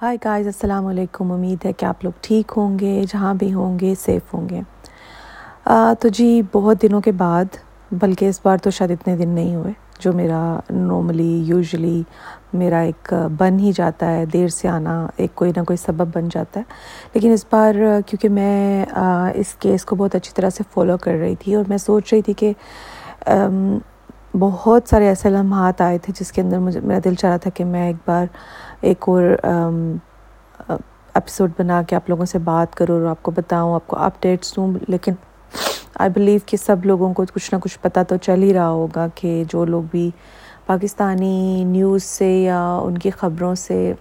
High guys, السلام علیکم۔ امید ہے کہ آپ لوگ ٹھیک ہوں گے، جہاں بھی ہوں گے سیف ہوں گے۔ تو جی بہت دنوں کے بعد، بلکہ اس بار تو شاید اتنے دن نہیں ہوئے، جو میرا نارملی یوزلی میرا ایک بن ہی جاتا ہے، دیر سے آنا ایک کوئی نہ کوئی سبب بن جاتا ہے۔ لیکن اس بار کیونکہ میں اس کیس کو بہت اچھی طرح سے فالو کر رہی تھی، اور میں سوچ رہی تھی کہ بہت سارے ایسے لمحات آئے تھے جس کے اندر مجھے میرا دل چاہ رہا تھا کہ میں ایک بار ایک اور ایپیسوڈ بنا کے آپ لوگوں سے بات کروں اور آپ کو بتاؤں، آپ کو اپڈیٹس دوں۔ لیکن آئی بلیو کہ سب لوگوں کو کچھ نہ کچھ پتہ تو چل ہی رہا ہوگا کہ جو لوگ بھی پاکستانی نیوز سے یا ان کی خبروں سے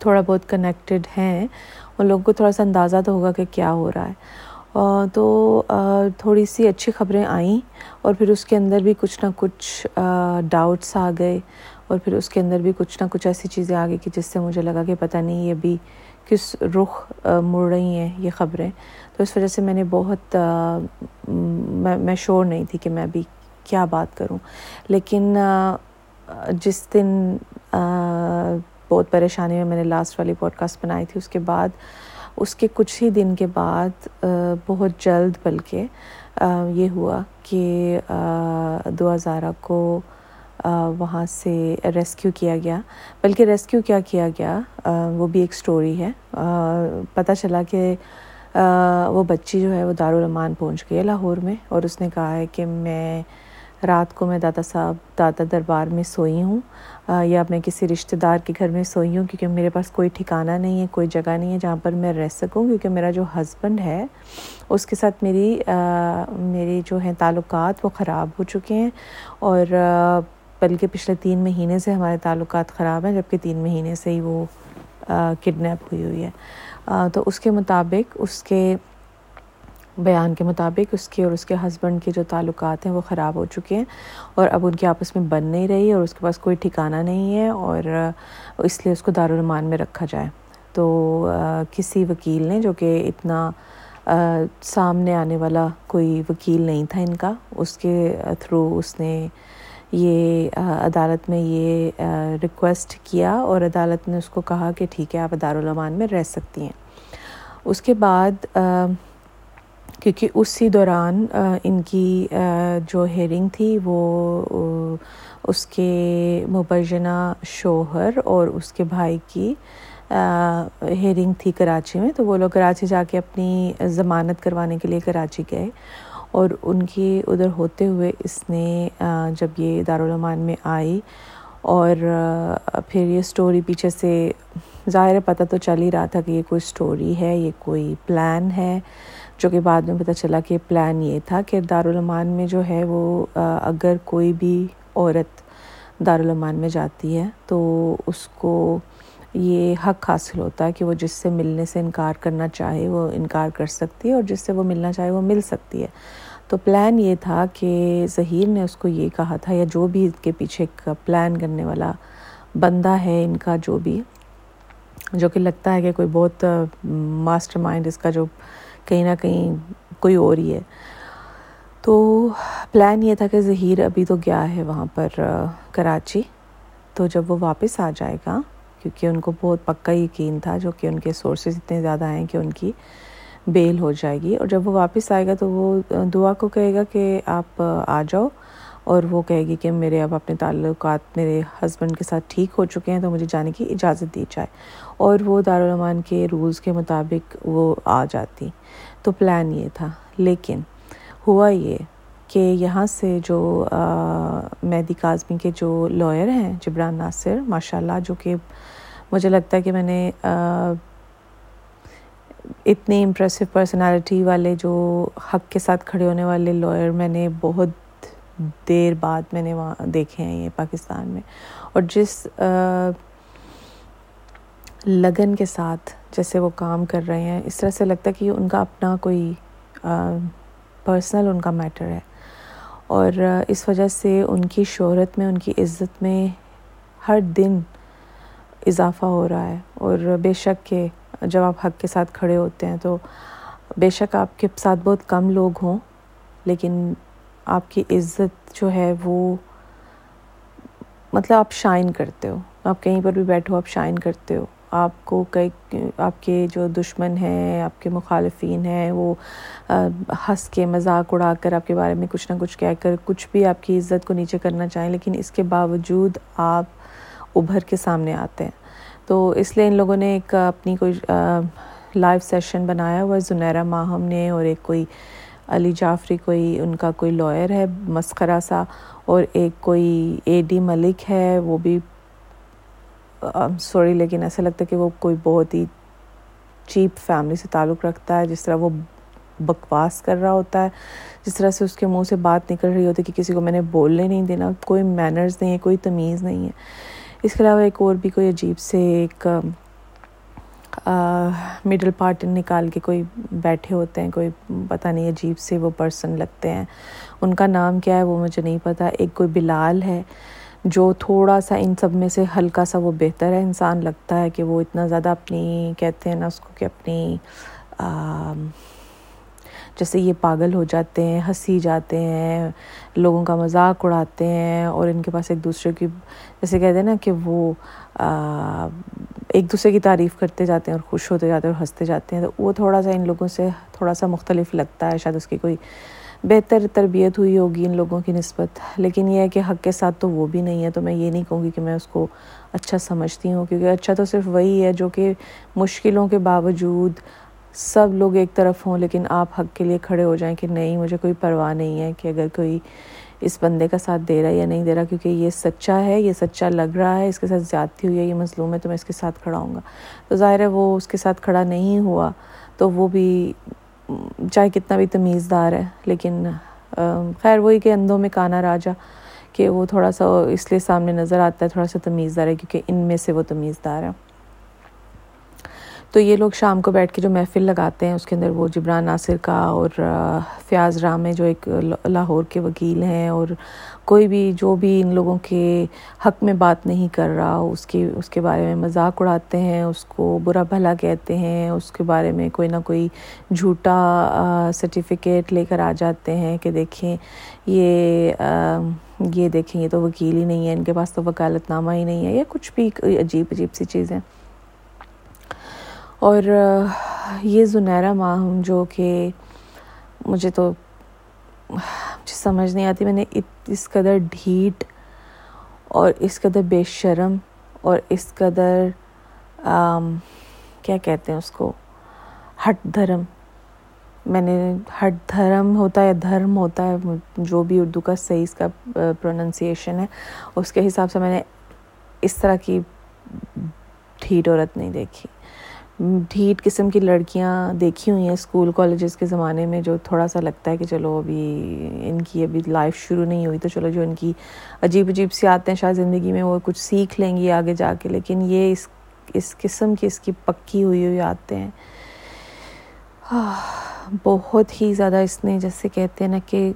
تھوڑا بہت کنیکٹڈ ہیں، ان لوگوں کو تھوڑا سا اندازہ تو ہوگا کہ کیا ہو رہا ہے۔ تو تھوڑی سی اچھی خبریں آئیں، اور پھر اس کے اندر بھی کچھ نہ کچھ ڈاؤٹس آ گئے، اور پھر اس کے اندر بھی کچھ نہ کچھ ایسی چیزیں آ گئی کہ جس سے مجھے لگا کہ پتہ نہیں یہ بھی کس رخ مڑ رہی ہیں یہ خبریں۔ تو اس وجہ سے میں نے بہت میں شور نہیں تھی کہ میں ابھی کیا بات کروں۔ لیکن جس دن بہت پریشانی میں نے لاسٹ والی پوڈ کاسٹ بنائی تھی، اس کے بعد، اس کے کچھ ہی دن کے بعد، بہت جلد بلکہ یہ ہوا کہ دعا زارا کو وہاں سے ریسکیو کیا گیا۔ بلکہ ریسکیو کیا گیا وہ بھی ایک سٹوری ہے۔ پتہ چلا کہ وہ بچی جو ہے وہ دارالامان پہنچ گئی ہے لاہور میں، اور اس نے کہا ہے کہ میں رات کو دادا دربار میں سوئی ہوں، یا میں کسی رشتہ دار کے گھر میں سوئی ہوں، کیونکہ میرے پاس کوئی ٹھکانہ نہیں ہے، کوئی جگہ نہیں ہے جہاں پر میں رہ سکوں، کیونکہ میرا جو ہسبینڈ ہے اس کے ساتھ میری جو ہیں تعلقات وہ خراب ہو چکے ہیں، اور بلکہ پچھلے 3 مہینے سے ہمارے تعلقات خراب ہیں، جبکہ 3 مہینے سے ہی وہ کڈنیپ ہوئی ہے۔ تو اس کے بیان کے مطابق اس کے اور اس کے ہسبینڈ کے جو تعلقات ہیں وہ خراب ہو چکے ہیں، اور اب ان کے آپس میں بن نہیں رہی، اور اس کے پاس کوئی ٹھکانہ نہیں ہے، اور اس لیے اس کو دارالامان میں رکھا جائے۔ تو کسی وکیل نے، جو کہ اتنا سامنے آنے والا کوئی وکیل نہیں تھا ان کا، اس کے تھرو اس نے یہ عدالت میں یہ ریکویسٹ کیا، اور عدالت نے اس کو کہا کہ ٹھیک ہے، آپ دارالامان میں رہ سکتی ہیں۔ اس کے بعد کیونکہ اسی دوران ان کی جو ہیرنگ تھی وہ اس کے مبینہ شوہر اور اس کے بھائی کی ہیرنگ تھی کراچی میں، تو وہ لوگ کراچی جا کے اپنی ضمانت کروانے کے لیے کراچی گئے، اور ان کی ادھر ہوتے ہوئے اس نے جب یہ دارالامان میں آئی، اور پھر یہ سٹوری پیچھے سے ظاہر پتہ تو چل ہی رہا تھا کہ یہ کوئی سٹوری ہے، یہ کوئی پلان ہے، جو کہ بعد میں پتہ چلا کہ پلان یہ تھا کہ دارالامان میں جو ہے وہ اگر کوئی بھی عورت دارالامان میں جاتی ہے تو اس کو یہ حق حاصل ہوتا ہے کہ وہ جس سے ملنے سے انکار کرنا چاہے وہ انکار کر سکتی ہے، اور جس سے وہ ملنا چاہے وہ مل سکتی ہے۔ تو پلان یہ تھا کہ ظہیر نے اس کو یہ کہا تھا، یا جو بھی اس کے پیچھے ایک پلان کرنے والا بندہ ہے ان کا، جو بھی، جو کہ لگتا ہے کہ کوئی بہت ماسٹر مائنڈ اس کا جو کہیں نہ کہیں کوئی اور ہی ہے۔ تو پلان یہ تھا کہ ظہیر ابھی تو گیا ہے وہاں پر کراچی، تو جب وہ واپس آ جائے گا، کیونکہ ان کو بہت پکا یقین تھا، جو کہ ان کے سورسز اتنے زیادہ ہیں کہ ان کی بیل ہو جائے گی، اور جب وہ واپس آئے گا تو وہ دعا کو کہے گا کہ آپ آ جاؤ، اور وہ کہے گی کہ میرے اب اپنے تعلقات میرے ہسبینڈ کے ساتھ ٹھیک ہو چکے ہیں، تو مجھے جانے کی اجازت دی جائے، اور وہ دارالامان کے رولز کے مطابق وہ آ جاتی۔ تو پلان یہ تھا، لیکن ہوا یہ کہ یہاں سے جو مہدی کاظمی کے جو لائر ہیں جبران ناصر، ماشاءاللہ، جو کہ مجھے لگتا ہے کہ میں نے اتنے امپریسو پرسنالٹی والے، جو حق کے ساتھ کھڑے ہونے والے لائر میں نے بہت دیر بعد میں نے وہاں دیکھے ہیں یہ پاکستان میں، اور جس لگن کے ساتھ جیسے وہ کام کر رہے ہیں، اس طرح سے لگتا ہے کہ ان کا اپنا کوئی پرسنل ان کا میٹر ہے، اور اس وجہ سے ان کی شہرت میں، ان کی عزت میں ہر دن اضافہ ہو رہا ہے۔ اور بے شک کہ جب آپ حق کے ساتھ کھڑے ہوتے ہیں تو بے شک آپ کے ساتھ بہت کم لوگ ہوں، لیکن آپ کی عزت جو ہے وہ، مطلب آپ شائن کرتے ہو، آپ کہیں پر بھی بیٹھو آپ شائن کرتے ہو. آپ کو آپ کے جو دشمن ہیں، آپ کے مخالفین ہیں، وہ ہنس کے مذاق اڑا کر آپ کے بارے میں کچھ نہ کچھ کہہ کر کچھ بھی آپ کی عزت کو نیچے کرنا چاہیں، لیکن اس کے باوجود آپ ابھر کے سامنے آتے ہیں. تو اس لیے ان لوگوں نے ایک اپنی کوئی لائیو سیشن بنایا ہوا ہے، زنیرہ ماہم نے اور ایک کوئی علی جعفری، کوئی ان کا کوئی لائر ہے مسخرہ سا، اور ایک کوئی اے ڈی ملک ہے، وہ بھی سوری لیکن ایسا لگتا ہے کہ وہ کوئی بہت ہی چیپ فیملی سے تعلق رکھتا ہے. جس طرح وہ بکواس کر رہا ہوتا ہے، جس طرح سے اس کے منہ سے بات نکل رہی ہوتی ہے کہ کسی کو میں نے بولنے نہیں دینا، کوئی مینرز نہیں ہے، کوئی تمیز نہیں ہے. اس کے علاوہ ایک اور بھی کوئی عجیب سے ایک مڈل پارٹ نکال کے کوئی بیٹھے ہوتے ہیں، کوئی پتہ نہیں عجیب سے وہ پرسن لگتے ہیں، ان کا نام کیا ہے وہ مجھے نہیں پتہ. ایک کوئی بلال ہے جو تھوڑا سا ان سب میں سے ہلکا سا وہ بہتر ہے انسان لگتا ہے، کہ وہ اتنا زیادہ اپنی کہتے ہیں نا اس کو کہ اپنی جیسے یہ پاگل ہو جاتے ہیں، ہنسی جاتے ہیں، لوگوں کا مذاق اڑاتے ہیں، اور ان کے پاس ایک دوسرے کی جیسے کہتے ہیں نا کہ وہ ایک دوسرے کی تعریف کرتے جاتے ہیں اور خوش ہوتے جاتے ہیں اور ہنستے جاتے ہیں. تو وہ تھوڑا سا ان لوگوں سے تھوڑا سا مختلف لگتا ہے، شاید اس کی کوئی بہتر تربیت ہوئی ہوگی ان لوگوں کی نسبت. لیکن یہ ہے کہ حق کے ساتھ تو وہ بھی نہیں ہے، تو میں یہ نہیں کہوں گی کہ میں اس کو اچھا سمجھتی ہوں، کیونکہ اچھا تو صرف وہی ہے جو کہ مشکلوں کے باوجود سب لوگ ایک طرف ہوں، لیکن آپ حق کے لیے کھڑے ہو جائیں کہ نہیں مجھے کوئی پرواہ نہیں ہے کہ اگر کوئی اس بندے کا ساتھ دے رہا ہے یا نہیں دے رہا، کیونکہ یہ سچا ہے، یہ سچا لگ رہا ہے، اس کے ساتھ زیادتی ہوئی ہے، یہ مظلوم ہے، تو میں اس کے ساتھ کھڑا ہوں گا. تو ظاہر ہے وہ اس کے ساتھ کھڑا نہیں ہوا، تو وہ بھی چاہے کتنا بھی تمیزدار ہے. لیکن خیر وہی کہ اندھوں میں کانا راجا، کہ وہ تھوڑا سا اس لیے سامنے نظر آتا ہے تھوڑا سا تمیزدار ہے کیونکہ ان میں سے وہ تمیزدار ہے. تو یہ لوگ شام کو بیٹھ کے جو محفل لگاتے ہیں اس کے اندر وہ جبران ناصر کا اور فیاض رامے جو ایک لاہور کے وکیل ہیں، اور کوئی بھی جو بھی ان لوگوں کے حق میں بات نہیں کر رہا اس کے بارے میں مذاق اڑاتے ہیں، اس کو برا بھلا کہتے ہیں، اس کے بارے میں کوئی نہ کوئی جھوٹا سرٹیفکیٹ لے کر آ جاتے ہیں کہ دیکھیں یہ دیکھیں یہ تو وکیل ہی نہیں ہے، ان کے پاس تو وکالت نامہ ہی نہیں ہے، یا کچھ بھی عجیب سی چیزیں. اور یہ زنیرہ ماہم جو کہ مجھے تو سمجھ نہیں آتی، میں نے اس قدر ڈھیٹ اور اس قدر بے شرم اور اس قدر کیا کہتے ہیں اس کو ہٹ دھرم، میں نے ہٹ دھرم ہوتا ہے دھرم ہوتا ہے جو بھی اردو کا صحیح اس کا پروننسیشن ہے اس کے حساب سے، میں نے اس طرح کی ڈھیٹ عورت نہیں دیکھی. ڈھیٹ قسم کی لڑکیاں دیکھی ہوئی ہیں اسکول کالجز کے زمانے میں، جو تھوڑا سا لگتا ہے کہ چلو ابھی ان کی ابھی لائف شروع نہیں ہوئی تو چلو جو ان کی عجیب سی عادتیں ہیں شاید زندگی میں وہ کچھ سیکھ لیں گی آگے جا کے، لیکن یہ اس قسم کی اس کی پکی ہوئی عادتیں ہیں بہت ہی زیادہ. اس نے جیسے کہتے ہیں نا کہ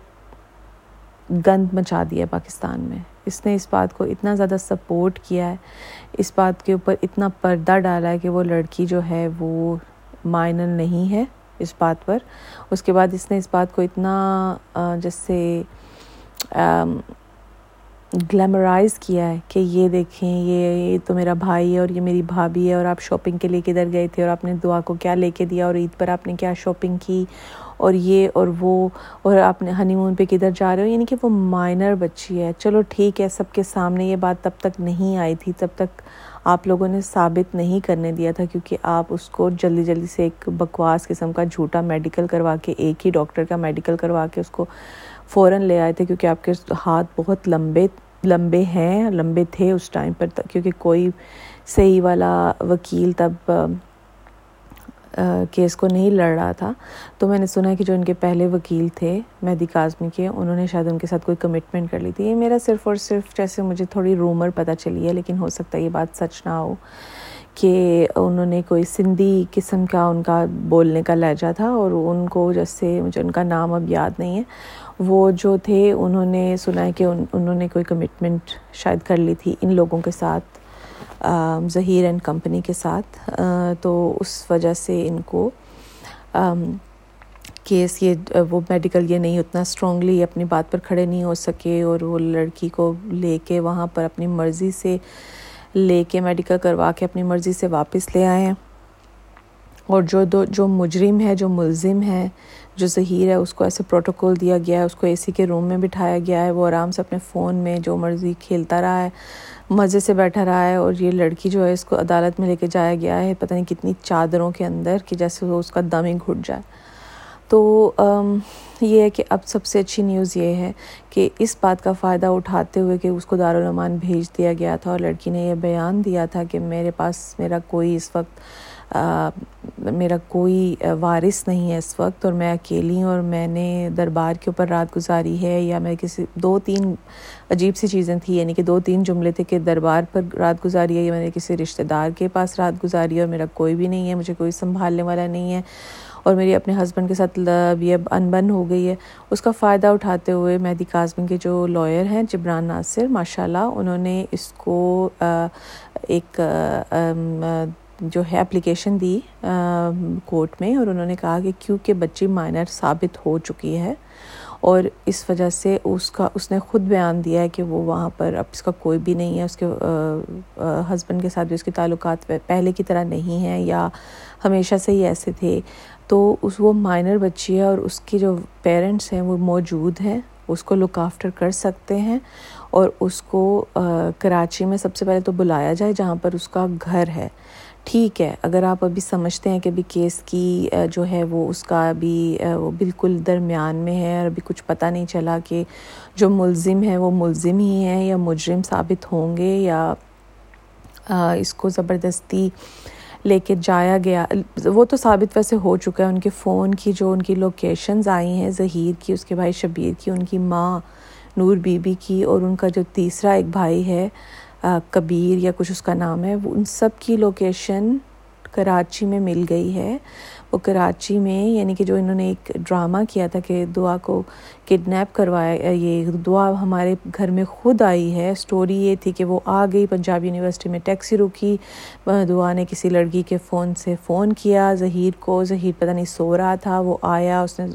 گند مچا دیا ہے پاکستان میں، اس نے اس بات کو اتنا زیادہ سپورٹ کیا ہے، اس بات کے اوپر اتنا پردہ ڈالا ہے کہ وہ لڑکی جو ہے وہ مائنر نہیں ہے اس بات پر. اس کے بعد اس نے اس بات کو اتنا جیسے گلیمرائز کیا ہے کہ یہ دیکھیں یہ تو میرا بھائی ہے اور یہ میری بھابھی ہے، اور آپ شاپنگ کے لیے کدھر گئے تھے، اور آپ نے دعا کو کیا لے کے دیا، اور عید پر آپ نے کیا شاپنگ کی، اور یہ اور وہ، اور آپ نے ہنی مون پہ کدھر جا رہے ہو. یعنی کہ وہ مائنر بچی ہے. چلو ٹھیک ہے، سب کے سامنے یہ بات تب تک نہیں آئی تھی، تب تک آپ لوگوں نے ثابت نہیں کرنے دیا تھا، کیونکہ آپ اس کو جلدی جلدی سے ایک بکواس قسم کا جھوٹا میڈیکل کروا کے، ایک ہی ڈاکٹر کا میڈیکل کروا کے اس کو فوراً لے آئے تھے، کیونکہ آپ کے ہاتھ بہت لمبے ہیں، لمبے تھے اس ٹائم پر، کیونکہ کوئی صحیح والا وکیل تب کیس کو نہیں لڑ رہا تھا. تو میں نے سنا ہے کہ جو ان کے پہلے وکیل تھے مہدی کاظمی کے، انہوں نے شاید ان کے ساتھ کوئی کمٹمنٹ کر لی تھی. یہ میرا صرف اور صرف جیسے مجھے تھوڑی رومر پتہ چلی ہے، لیکن ہو سکتا ہے یہ بات سچ نہ ہو، کہ انہوں نے کوئی سندھی قسم کا ان کا بولنے کا لہجہ تھا، اور ان کو جیسے مجھے ان کا نام اب یاد نہیں ہے، وہ جو تھے انہوں نے سنا ہے کہ انہوں نے کوئی کمٹمنٹ شاید کر لی تھی ان لوگوں کے ساتھ، ظہیر اینڈ کمپنی کے ساتھ. تو اس وجہ سے ان کو کیس یہ وہ میڈیکل یہ نہیں اتنا اسٹرانگلی اپنی بات پر کھڑے نہیں ہو سکے، اور وہ لڑکی کو لے کے وہاں پر اپنی مرضی سے لے کے میڈیکل کروا کے اپنی مرضی سے واپس لے آئے ہیں، اور جو مجرم ہے، جو ملزم ہے، جو ظہیر ہے، اس کو ایسے پروٹوکول دیا گیا ہے، اس کو اے سی کے روم میں بٹھایا گیا ہے، وہ آرام سے اپنے فون میں جو مرضی کھیلتا رہا ہے، مزے سے بیٹھا رہا ہے، اور یہ لڑکی جو ہے اس کو عدالت میں لے کے جایا گیا ہے پتہ نہیں کتنی چادروں کے اندر کہ جیسے وہ اس کا دم ہی گھٹ جائے۔ تو یہ ہے کہ اب سب سے اچھی نیوز یہ ہے کہ اس بات کا فائدہ اٹھاتے ہوئے کہ اس کو دارالعمان بھیج دیا گیا تھا، اور لڑکی نے یہ بیان دیا تھا کہ میرا کوئی وارث نہیں ہے اس وقت، اور میں اکیلی ہوں، اور میں نے دربار کے اوپر رات گزاری ہے، یا میں کسی 2-3 عجیب سی چیزیں تھیں، یعنی کہ 2-3 جملے تھے کہ دربار پر رات گزاری ہے، یا میں نے کسی رشتہ دار کے پاس رات گزاری ہے، اور میرا کوئی بھی نہیں ہے، مجھے کوئی سنبھالنے والا نہیں ہے، اور میری اپنے ہسبینڈ کے ساتھ یہ انبن ہو گئی ہے۔ اس کا فائدہ اٹھاتے ہوئے مہدی کاظمی کے جو لائر ہیں جبران ناصر، ماشاءاللہ انہوں نے اس کو ایک جو ہے اپلیکیشن دی کورٹ میں، اور انہوں نے کہا کہ کیونکہ بچی مائنر ثابت ہو چکی ہے، اور اس وجہ سے اس نے خود بیان دیا ہے کہ وہ وہاں پر اب اس کا کوئی بھی نہیں ہے، اس کے ہسبینڈ کے ساتھ بھی اس کے تعلقات پہلے کی طرح نہیں ہیں یا ہمیشہ سے ہی ایسے تھے، تو وہ مائنر بچی ہے، اور اس کے جو پیرنٹس ہیں وہ موجود ہیں، اس کو لک آفٹر کر سکتے ہیں، اور اس کو کراچی میں سب سے پہلے تو بلایا جائے جہاں پر اس کا گھر ہے۔ ٹھیک ہے، اگر آپ ابھی سمجھتے ہیں کہ ابھی کیس کی جو ہے وہ اس کا ابھی وہ بالکل درمیان میں ہے، اور ابھی کچھ پتہ نہیں چلا کہ جو ملزم ہے وہ ملزم ہی ہیں یا مجرم ثابت ہوں گے، یا اس کو زبردستی لے کے جایا گیا، وہ تو ثابت ویسے ہو چکا ہے۔ ان کے فون کی جو ان کی لوکیشنز آئی ہیں، ظہیر کی، اس کے بھائی شبیر کی، ان کی ماں نور بی بی کی، اور ان کا جو تیسرا ایک بھائی ہے کبیر یا کچھ اس کا نام ہے، وہ ان سب کی لوکیشن کراچی میں مل گئی ہے۔ وہ کراچی میں، یعنی کہ جو انہوں نے ایک ڈرامہ کیا تھا کہ دعا کو کڈنیپ کروایا، یہ دعا ہمارے گھر میں خود آئی ہے، سٹوری یہ تھی کہ وہ آ گئی پنجاب یونیورسٹی میں، ٹیکسی رکی، دعا نے کسی لڑکی کے فون سے فون کیا ظہیر کو، ظہیر پتہ نہیں سو رہا تھا، وہ آیا، اس نے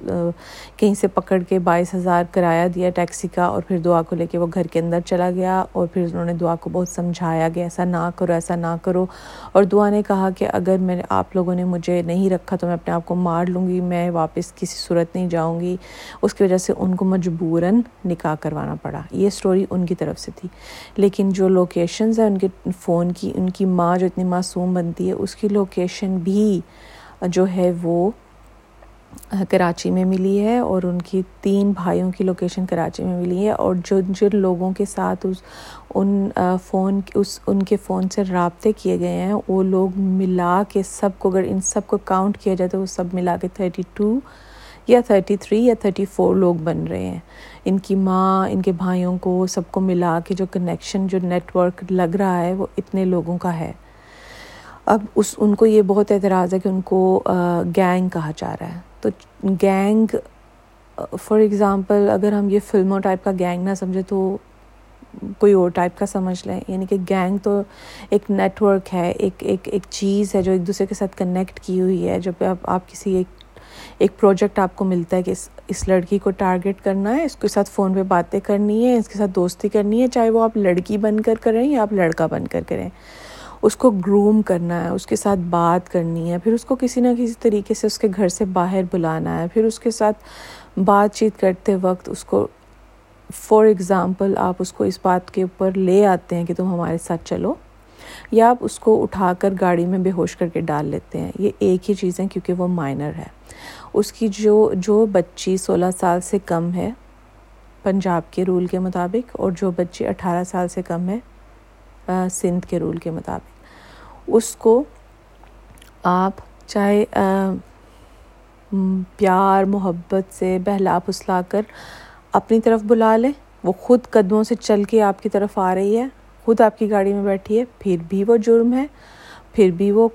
کہیں سے پکڑ کے 22,000 کرایہ دیا ٹیکسی کا، اور پھر دعا کو لے کے وہ گھر کے اندر چلا گیا، اور پھر انہوں نے دعا کو بہت سمجھایا کہ ایسا نہ کرو، ایسا نہ کرو، اور دعا نے کہا کہ اگر آپ لوگوں نے مجھے نہیں رکھا تو میں اپنے آپ کو مار لوں گی، میں واپس کسی صورت نہیں جاؤں گی۔ اس کی وجہ سے ان کو مجبوراً نکاح کروانا پڑا، یہ سٹوری ان کی طرف سے تھی، لیکن جو لوکیشنز ہیں ان کے فون کی، ان کی ماں جو اتنی معصوم بنتی ہے، اس کی لوکیشن بھی جو ہے وہ کراچی میں ملی ہے، اور ان کی 3 بھائیوں کی لوکیشن کراچی میں ملی ہے، اور جن لوگوں کے ساتھ ان کے فون سے رابطے کیے گئے ہیں، وہ لوگ ملا کے سب کو، اگر ان سب کو کاؤنٹ کیا جائے تو وہ سب ملا کے 32 یا 33 یا 34 لوگ بن رہے ہیں۔ ان کی ماں، ان کے بھائیوں کو، سب کو ملا کے جو کنیکشن، جو نیٹ ورک لگ رہا ہے وہ اتنے لوگوں کا ہے۔ اب ان کو یہ بہت اعتراض ہے کہ ان کو گینگ کہا جا رہا ہے، تو گینگ فار ایگزامپل اگر ہم یہ فلموں ٹائپ کا گینگ نہ سمجھے تو کوئی اور ٹائپ کا سمجھ لیں، یعنی کہ گینگ تو ایک نیٹ ورک ہے، ایک چیز ہے جو ایک دوسرے کے ساتھ کنیکٹ کی ہوئی ہے، جب آپ کسی ایک پروجیکٹ آپ کو ملتا ہے کہ اس لڑکی کو ٹارگٹ کرنا ہے، اس کے ساتھ فون پہ باتیں کرنی ہے، اس کے ساتھ دوستی کرنی ہے، چاہے وہ آپ لڑکی بن کر کریں یا آپ لڑکا بن کر کریں، اس کو گروم کرنا ہے، اس کے ساتھ بات کرنی ہے، پھر اس کو کسی نہ کسی طریقے سے اس کے گھر سے باہر بلانا ہے، پھر اس کے ساتھ بات چیت کرتے وقت اس کو فار ایگزامپل آپ اس کو اس بات کے اوپر لے آتے ہیں کہ تم ہمارے ساتھ چلو، یا آپ اس کو اٹھا کر گاڑی میں بے ہوش کر کے ڈال لیتے ہیں۔ یہ ایک ہی چیز ہے کیونکہ وہ مائنر ہے۔ اس کی جو بچی 16 سال سے کم ہے پنجاب کے رول کے مطابق، اور جو بچی 18 سال سے کم ہے سندھ کے رول کے مطابق، اس کو آپ چاہے پیار محبت سے بہلا پھسلا کر اپنی طرف بلا لیں، وہ خود قدموں سے چل کے آپ کی طرف آ رہی ہے، خود آپ کی گاڑی میں بیٹھی ہے، پھر بھی وہ جرم ہے، پھر بھی وہ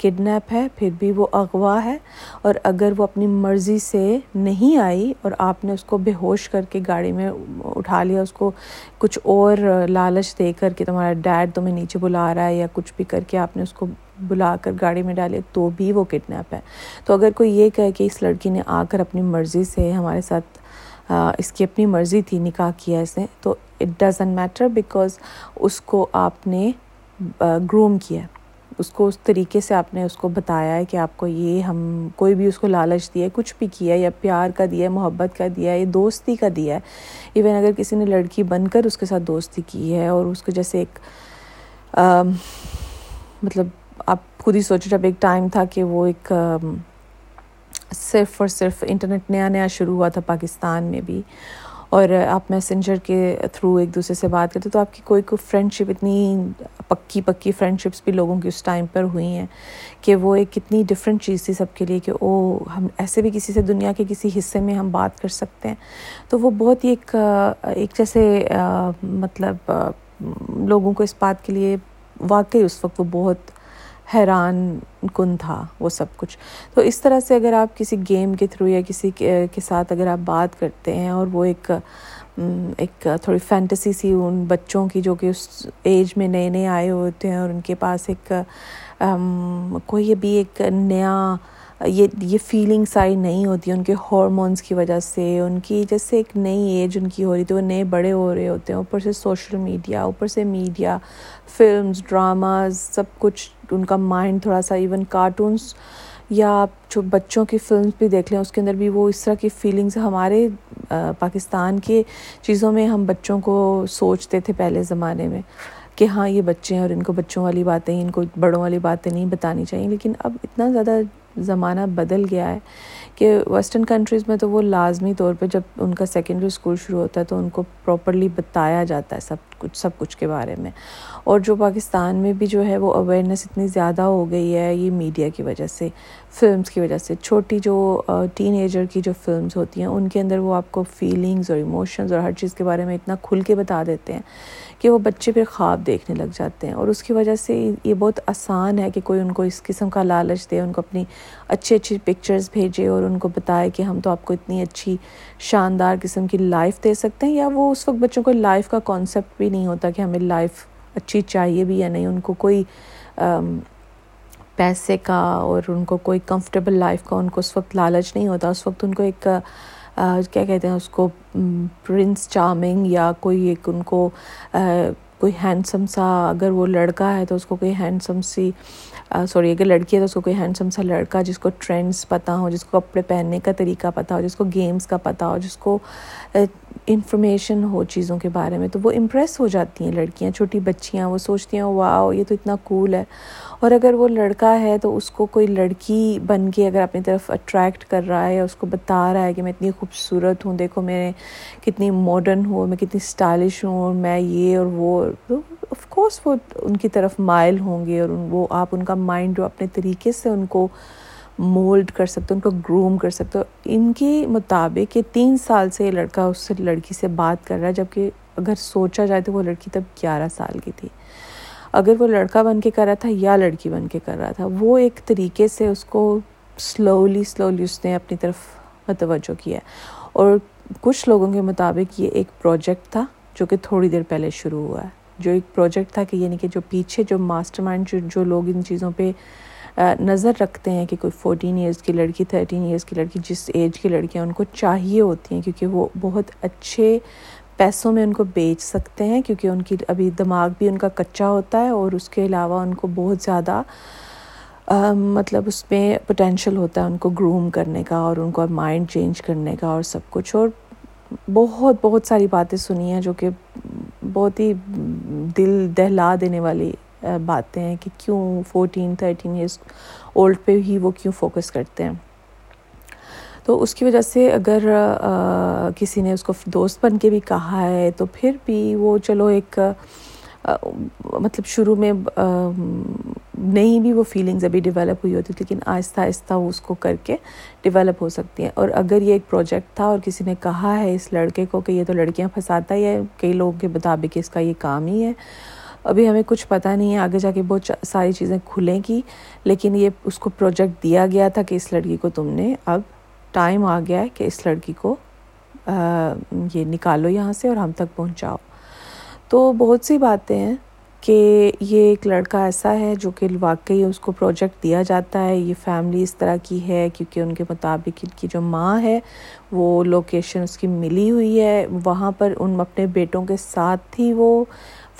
کڈنیپ ہے، پھر بھی وہ اغوا ہے، اور اگر وہ اپنی مرضی سے نہیں آئی اور آپ نے اس کو بے ہوش کر کے گاڑی میں اٹھا لیا، اس کو کچھ اور لالچ دے کر کہ تمہارا ڈیڈ تمہیں نیچے بلا رہا ہے یا کچھ بھی کر کے آپ نے اس کو بلا کر گاڑی میں ڈالے، تو بھی وہ کڈنیپ ہے۔ تو اگر کوئی یہ کہے کہ اس لڑکی نے آ کر اپنی مرضی سے ہمارے ساتھ اس کی اپنی مرضی تھی، نکاح کیا اس نے، تو اٹ ڈزنٹ میٹر بیکاز اس کو آپ نے گروم کیا، اس کو اس طریقے سے آپ نے اس کو بتایا ہے کہ آپ کو یہ، ہم کوئی بھی اس کو لالچ دیا ہے، کچھ بھی کیا ہے، یا پیار کا دیا ہے، محبت کا دیا ہے، دوستی کا دیا ہے، ایون اگر کسی نے لڑکی بن کر اس کے ساتھ دوستی کی ہے اور اس کو جیسے ایک مطلب آپ خود ہی سوچو، جب ایک ٹائم تھا کہ وہ ایک صرف اور صرف انٹرنیٹ نیا شروع ہوا تھا پاکستان میں بھی، اور آپ میسنجر کے تھرو ایک دوسرے سے بات کرتے، تو آپ کی کوئی فرینڈ شپ، اتنی پکی فرینڈ شپس بھی لوگوں کی اس ٹائم پر ہوئی ہیں کہ وہ ایک کتنی ڈفرینٹ چیز تھی سب کے لیے، کہ او ہم ایسے بھی کسی سے دنیا کے کسی حصے میں ہم بات کر سکتے ہیں، تو وہ بہت ہی ایک جیسے مطلب لوگوں کو اس بات کے لیے واقعی اس وقت وہ بہت حیران کن تھا وہ سب کچھ۔ تو اس طرح سے اگر آپ کسی گیم کے تھرو یا کسی کے ساتھ اگر آپ بات کرتے ہیں، اور وہ ایک تھوڑی فینٹیسی سی ان بچوں کی جو کہ اس ایج میں نئے نئے آئے ہوتے ہیں، اور ان کے پاس ایک کوئی بھی ایک نیا یہ فیلنگس آئی نہیں ہوتی ان کے ہارمونز کی وجہ سے، ان کی جیسے ایک نئی ایج ان کی ہو رہی تھی، وہ نئے بڑے ہو رہے ہوتے ہیں، اوپر سے سوشل میڈیا، اوپر سے میڈیا، فلمز، ڈراماز، سب کچھ، ان کا مائنڈ تھوڑا سا، ایون کارٹونز یا آپ جو بچوں کی فلمز بھی دیکھ لیں، اس کے اندر بھی وہ اس طرح کی فیلنگز، ہمارے پاکستان کے چیزوں میں ہم بچوں کو سوچتے تھے پہلے زمانے میں کہ ہاں یہ بچے ہیں اور ان کو بچوں والی باتیں، ان کو بڑوں والی باتیں نہیں بتانی چاہیے، لیکن اب اتنا زیادہ زمانہ بدل گیا ہے کہ ویسٹرن کنٹریز میں تو وہ لازمی طور پہ جب ان کا سیکنڈری اسکول شروع ہوتا ہے تو ان کو پراپرلی بتایا جاتا ہے سب کچھ کے بارے میں، اور جو پاکستان میں بھی جو ہے وہ اویئرنیس اتنی زیادہ ہو گئی ہے، یہ میڈیا کی وجہ سے، فلمز کی وجہ سے، چھوٹی جو ٹین ایجر کی جو فلمز ہوتی ہیں ان کے اندر وہ آپ کو فیلنگز اور ایموشنز اور ہر چیز کے بارے میں اتنا کھل کے بتا دیتے ہیں کہ وہ بچے پھر خواب دیکھنے لگ جاتے ہیں، اور اس کی وجہ سے یہ بہت آسان ہے کہ کوئی ان کو اس قسم کا لالچ دے، ان کو اپنی اچھی اچھی پکچرز بھیجے اور ان کو بتائے کہ ہم تو آپ کو اتنی اچھی شاندار قسم کی لائف دے سکتے ہیں، یا وہ اس وقت بچوں کو لائف کا کانسیپٹ بھی نہیں ہوتا کہ ہمیں لائف اچھی چاہیے بھی یا نہیں، ان کو کوئی پیسے کا اور ان کو کوئی کمفرٹیبل لائف کا ان کو اس وقت لالچ نہیں ہوتا، اس وقت ان کو ایک کیا کہتے ہیں اس کو، پرنس چارمنگ یا کوئی ایک ان کو کوئی ہینڈسم سا، اگر وہ لڑکا ہے تو اس کو کوئی ہینڈسم سی سوری اگر لڑکی ہے تو اس کو کوئی ہینڈسم سا لڑکا جس کو ٹرینڈز پتہ ہو، جس کو کپڑے پہننے کا طریقہ پتہ ہو، جس کو گیمز کا پتہ ہو، جس کو انفارمیشن ہو چیزوں کے بارے میں، تو وہ امپریس ہو جاتی ہیں لڑکیاں، چھوٹی بچیاں، وہ سوچتی ہیں واو یہ تو اتنا کول ہے، اور اگر وہ لڑکا ہے تو اس کو کوئی لڑکی بن کے اگر اپنی طرف اٹریکٹ کر رہا ہے، اس کو بتا رہا ہے کہ میں اتنی خوبصورت ہوں، دیکھو میں کتنی ماڈرن ہوں، میں کتنی اسٹائلش ہوں، اور میں یہ اور وہ، تو آف کورس وہ ان کی طرف مائل ہوں گے، اور وہ آپ ان کا مائنڈ جو اپنے طریقے سے ان کو مولڈ کر سکتے، ان کو گروم کر سکتے، ان کے مطابق یہ 3 سال سے یہ لڑکا اس سے لڑکی سے بات کر رہا ہے، جبکہ اگر سوچا جائے تو وہ لڑکی تب 11 سال کی تھی، اگر وہ لڑکا بن کے کر رہا تھا یا لڑکی بن کے کر رہا تھا، وہ ایک طریقے سے اس کو سلولی اس نے اپنی طرف متوجہ کیا، اور کچھ لوگوں کے مطابق یہ ایک پروجیکٹ تھا جو کہ تھوڑی دیر پہلے شروع ہوا ہے، جو ایک پروجیکٹ تھا کہ یعنی کہ جو پیچھے جو ماسٹر مائنڈ جو لوگ ان چیزوں پہ نظر رکھتے ہیں کہ کوئی 14 ایئرز کی لڑکی، 13 ایئرز کی لڑکی، جس ایج کی لڑکیاں ان کو چاہیے ہوتی ہیں کیونکہ وہ بہت اچھے پیسوں میں ان کو بیچ سکتے ہیں، کیونکہ ان کی ابھی دماغ بھی ان کا کچا ہوتا ہے، اور اس کے علاوہ ان کو بہت زیادہ مطلب اس میں پوٹینشیل ہوتا ہے ان کو گروم کرنے کا اور ان کو مائنڈ چینج کرنے کا اور سب کچھ، اور بہت ساری باتیں سنی ہیں جو کہ بہت ہی دل دہلا دینے والی باتیں ہیں کہ کیوں 14-13 ایئرز اولڈ پہ ہی وہ کیوں فوکس کرتے ہیں، تو اس کی وجہ سے اگر کسی نے اس کو دوست بن کے بھی کہا ہے تو پھر بھی وہ چلو ایک مطلب شروع میں نہیں بھی وہ فیلنگز ابھی ڈیولپ ہوئی ہوتی، لیکن آہستہ آہستہ وہ اس کو کر کے ڈیولپ ہو سکتی ہیں، اور اگر یہ ایک پروجیکٹ تھا اور کسی نے کہا ہے اس لڑکے کو کہ یہ تو لڑکیاں پھنساتا ہی ہے، کئی لوگوں کے مطابق اس کا یہ کام ہی ہے، ابھی ہمیں کچھ پتہ نہیں ہے، آگے جا کے بہت ساری چیزیں کھلیں گی، لیکن یہ اس کو پروجیکٹ دیا گیا تھا کہ اس لڑکی کو تم نے، اب ٹائم آ گیا ہے کہ اس لڑکی کو یہ نکالو یہاں سے اور ہم تک پہنچاؤ، تو بہت سی باتیں ہیں کہ یہ ایک لڑکا ایسا ہے جو کہ واقعی اس کو پروجیکٹ دیا جاتا ہے. یہ فیملی اس طرح کی ہے کیونکہ ان کے مطابق ان کی جو ماں ہے وہ لوکیشن اس کی ملی ہوئی ہے. وہاں پر ان اپنے بیٹوں کے ساتھ تھی. وہ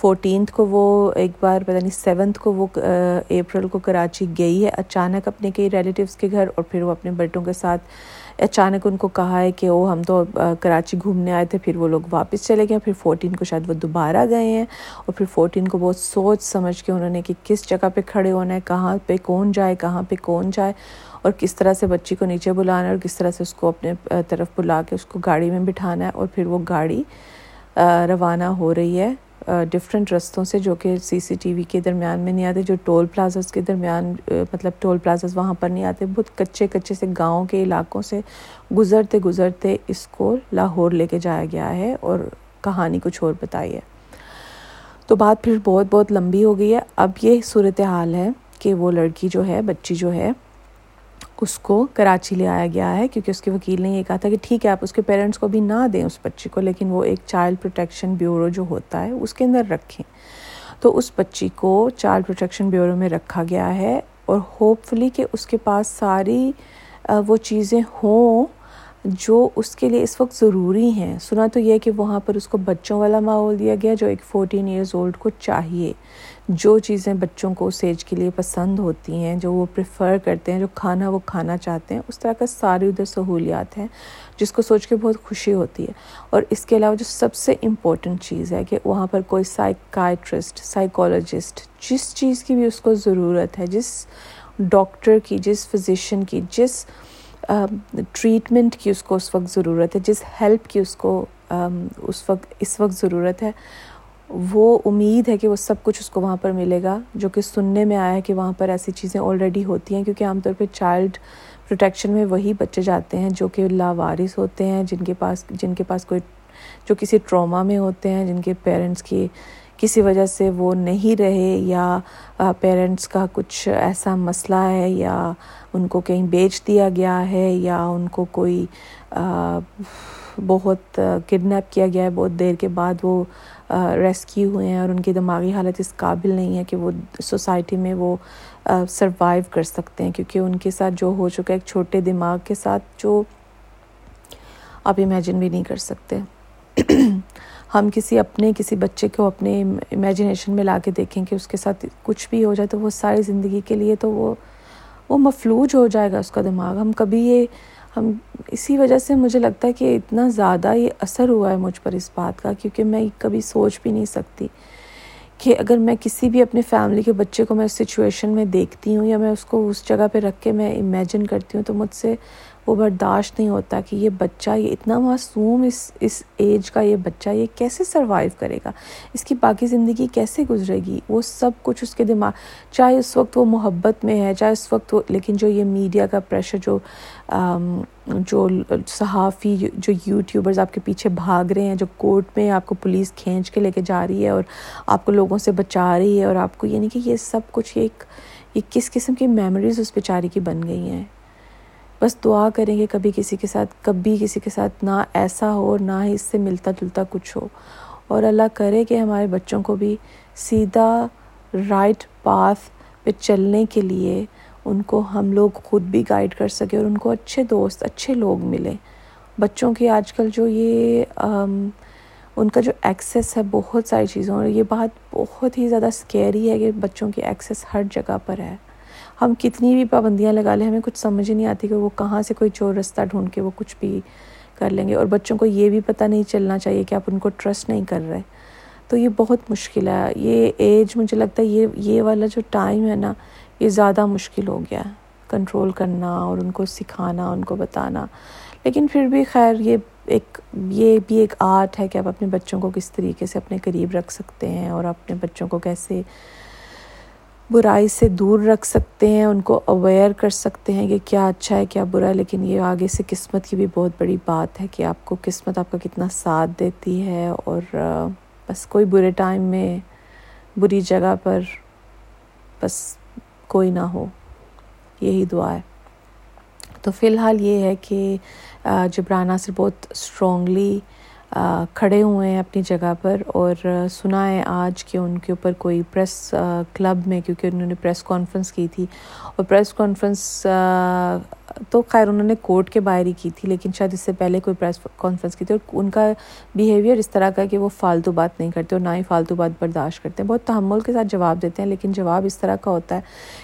14 کو وہ ایک بار پتہ نہیں 7 کو وہ اپریل کو کراچی گئی ہے اچانک اپنے کئی ریلیٹیوز کے گھر, اور پھر وہ اپنے بیٹوں کے ساتھ اچانک ان کو کہا ہے کہ وہ ہم تو کراچی گھومنے آئے تھے, پھر وہ لوگ واپس چلے گئے. پھر 14 کو شاید وہ دوبارہ گئے ہیں, اور پھر 14 کو بہت سوچ سمجھ کے انہوں نے کہ کس جگہ پہ کھڑے ہونا ہے, کہاں پہ کون جائے اور کس طرح سے بچی کو نیچے بلانا ہے اور کس طرح سے اس کو اپنے طرف بلا کے اس کو گاڑی میں بٹھانا ہے. اور پھر وہ گاڑی روانہ ہو رہی ہے ڈفرینٹ رستوں سے جو کہ CCTV کے درمیان میں نہیں آتے, جو ٹول پلازاز کے درمیان مطلب ٹول پلازاز وہاں پر نہیں آتے. بہت کچے سے گاؤں کے علاقوں سے گزرتے اس کو لاہور لے کے جایا گیا ہے اور کہانی کچھ اور بتائی ہے. تو بات پھر بہت لمبی ہو گئی ہے. اب یہ صورتحال ہے کہ وہ لڑکی جو ہے, بچی جو ہے, اس کو کراچی لے آیا گیا ہے کیونکہ اس کے وکیل نے یہ کہا تھا کہ ٹھیک ہے آپ اس کے پیرنٹس کو بھی نہ دیں اس بچی کو, لیکن وہ ایک چائلڈ پروٹیکشن بیورو جو ہوتا ہے اس کے اندر رکھیں. تو اس بچی کو چائلڈ پروٹیکشن بیورو میں رکھا گیا ہے, اور ہوپ فلی کہ اس کے پاس ساری وہ چیزیں ہوں جو اس کے لیے اس وقت ضروری ہیں. سنا تو یہ کہ وہاں پر اس کو بچوں والا ماحول دیا گیا جو ایک 14 ایئرز اولڈ کو چاہیے, جو چیزیں بچوں کو اس ایج کے لیے پسند ہوتی ہیں, جو وہ پریفر کرتے ہیں, جو کھانا وہ کھانا چاہتے ہیں, اس طرح کا ساری ادھر سہولیات ہیں جس کو سوچ کے بہت خوشی ہوتی ہے. اور اس کے علاوہ جو سب سے امپورٹنٹ چیز ہے کہ وہاں پر کوئی سائیکائٹرسٹ, سائیکالوجسٹ, جس چیز کی بھی اس کو ضرورت ہے, جس ڈاکٹر کی, جس فزیشین کی, جس ٹریٹمنٹ کی اس کو اس وقت ضرورت ہے, جس ہیلپ کی اس کو اس وقت ضرورت ہے, وہ امید ہے کہ وہ سب کچھ اس کو وہاں پر ملے گا. جو کہ سننے میں آیا ہے کہ وہاں پر ایسی چیزیں آلریڈی ہوتی ہیں, کیونکہ عام طور پہ چائلڈ پروٹیکشن میں وہی بچے جاتے ہیں جو کہ لاوارث ہوتے ہیں, جن کے پاس کوئی, جو کسی ٹراما میں ہوتے ہیں, جن کے پیرنٹس کی کسی وجہ سے وہ نہیں رہے, یا پیرنٹس کا کچھ ایسا مسئلہ ہے, یا ان کو کہیں بیچ دیا گیا ہے, یا ان کو کوئی بہت کڈنیپ کیا گیا ہے, بہت دیر کے بعد وہ ریسکیو ہوئے ہیں اور ان کی دماغی حالت اس قابل نہیں ہے کہ وہ سوسائٹی میں وہ سروائیو کر سکتے ہیں, کیونکہ ان کے ساتھ جو ہو چکا ہے ایک چھوٹے دماغ کے ساتھ, جو آپ امیجن بھی نہیں کر سکتے. ہم کسی بچے کو اپنے امیجنیشن میں لا کے دیکھیں کہ اس کے ساتھ کچھ بھی ہو جائے تو وہ ساری زندگی کے لیے تو وہ مفلوج ہو جائے گا اس کا دماغ. ہم اسی وجہ سے مجھے لگتا ہے کہ اتنا زیادہ یہ اثر ہوا ہے مجھ پر اس بات کا, کیونکہ میں کبھی سوچ بھی نہیں سکتی کہ اگر میں کسی بھی اپنے فیملی کے بچے کو میں اس سچویشن میں دیکھتی ہوں یا میں اس کو اس جگہ پہ رکھ کے میں امیجن کرتی ہوں تو مجھ سے وہ برداشت نہیں ہوتا کہ یہ بچہ, یہ اتنا معصوم اس ایج کا یہ بچہ, یہ کیسے سروائیو کرے گا, اس کی باقی زندگی کیسے گزرے گی. وہ سب کچھ اس کے دماغ, چاہے اس وقت وہ محبت میں ہے, چاہے اس وقت وہ, لیکن جو یہ میڈیا کا پریشر, جو صحافی, جو یوٹیوبرز آپ کے پیچھے بھاگ رہے ہیں, جو کورٹ میں آپ کو پولیس کھینچ کے لے کے جا رہی ہے اور آپ کو لوگوں سے بچا رہی ہے, اور آپ کو یہ نہیں کہ یہ سب کچھ یہ کس قسم کی میموریز اس بیچاری کی بن گئی ہیں. بس دعا کریں کہ کبھی کسی کے ساتھ نہ ایسا ہو اور نہ ہی اس سے ملتا جلتا کچھ ہو, اور اللہ کرے کہ ہمارے بچوں کو بھی سیدھا رائٹ پاتھ پہ چلنے کے لیے ان کو ہم لوگ خود بھی گائیڈ کر سکیں اور ان کو اچھے دوست, اچھے لوگ ملیں. بچوں کی آج کل جو یہ ان کا جو ایکسیس ہے بہت ساری چیزوں, اور یہ بات بہت ہی زیادہ اسکیری ہے کہ بچوں کی ایکسیس ہر جگہ پر ہے. ہم کتنی بھی پابندیاں لگا لیں ہمیں کچھ سمجھ ہی نہیں آتی کہ وہ کہاں سے کوئی چور رستہ ڈھونڈ کے وہ کچھ بھی کر لیں گے, اور بچوں کو یہ بھی پتہ نہیں چلنا چاہیے کہ آپ ان کو ٹرسٹ نہیں کر رہے. تو یہ بہت مشکل ہے, یہ ایج مجھے لگتا ہے یہ والا جو ٹائم ہے نا, یہ زیادہ مشکل ہو گیا ہے کنٹرول کرنا اور ان کو سکھانا, ان کو بتانا. لیکن پھر بھی خیر یہ بھی ایک آرٹ ہے کہ آپ اپنے بچوں کو کس طریقے سے اپنے قریب رکھ سکتے ہیں اور اپنے بچوں کو کیسے برائی سے دور رکھ سکتے ہیں, ان کو اویئر کر سکتے ہیں کہ کیا اچھا ہے کیا برا ہے. لیکن یہ آگے سے قسمت کی بھی بہت بڑی بات ہے کہ آپ کو قسمت آپ کا کتنا ساتھ دیتی ہے, اور بس کوئی برے ٹائم میں بری جگہ پر بس کوئی نہ ہو, یہی دعا ہے. تو فی الحال یہ ہے کہ جبران ناصر بہت اسٹرانگلی کھڑے ہوئے ہیں اپنی جگہ پر، اور سنا ہے آج کہ ان کے اوپر کوئی پریس کلب میں، کیونکہ انہوں نے پریس کانفرنس کی تھی، اور پریس کانفرنس تو خیر انہوں نے کورٹ کے باہر ہی کی تھی، لیکن شاید اس سے پہلے کوئی پریس کانفرنس کی تھی، اور ان کا بیہیویئر اس طرح کا کہ وہ فالتو بات نہیں کرتے اور نہ ہی فالتو بات برداشت کرتے ہیں، بہت تحمل کے ساتھ جواب دیتے ہیں، لیکن جواب اس طرح کا ہوتا ہے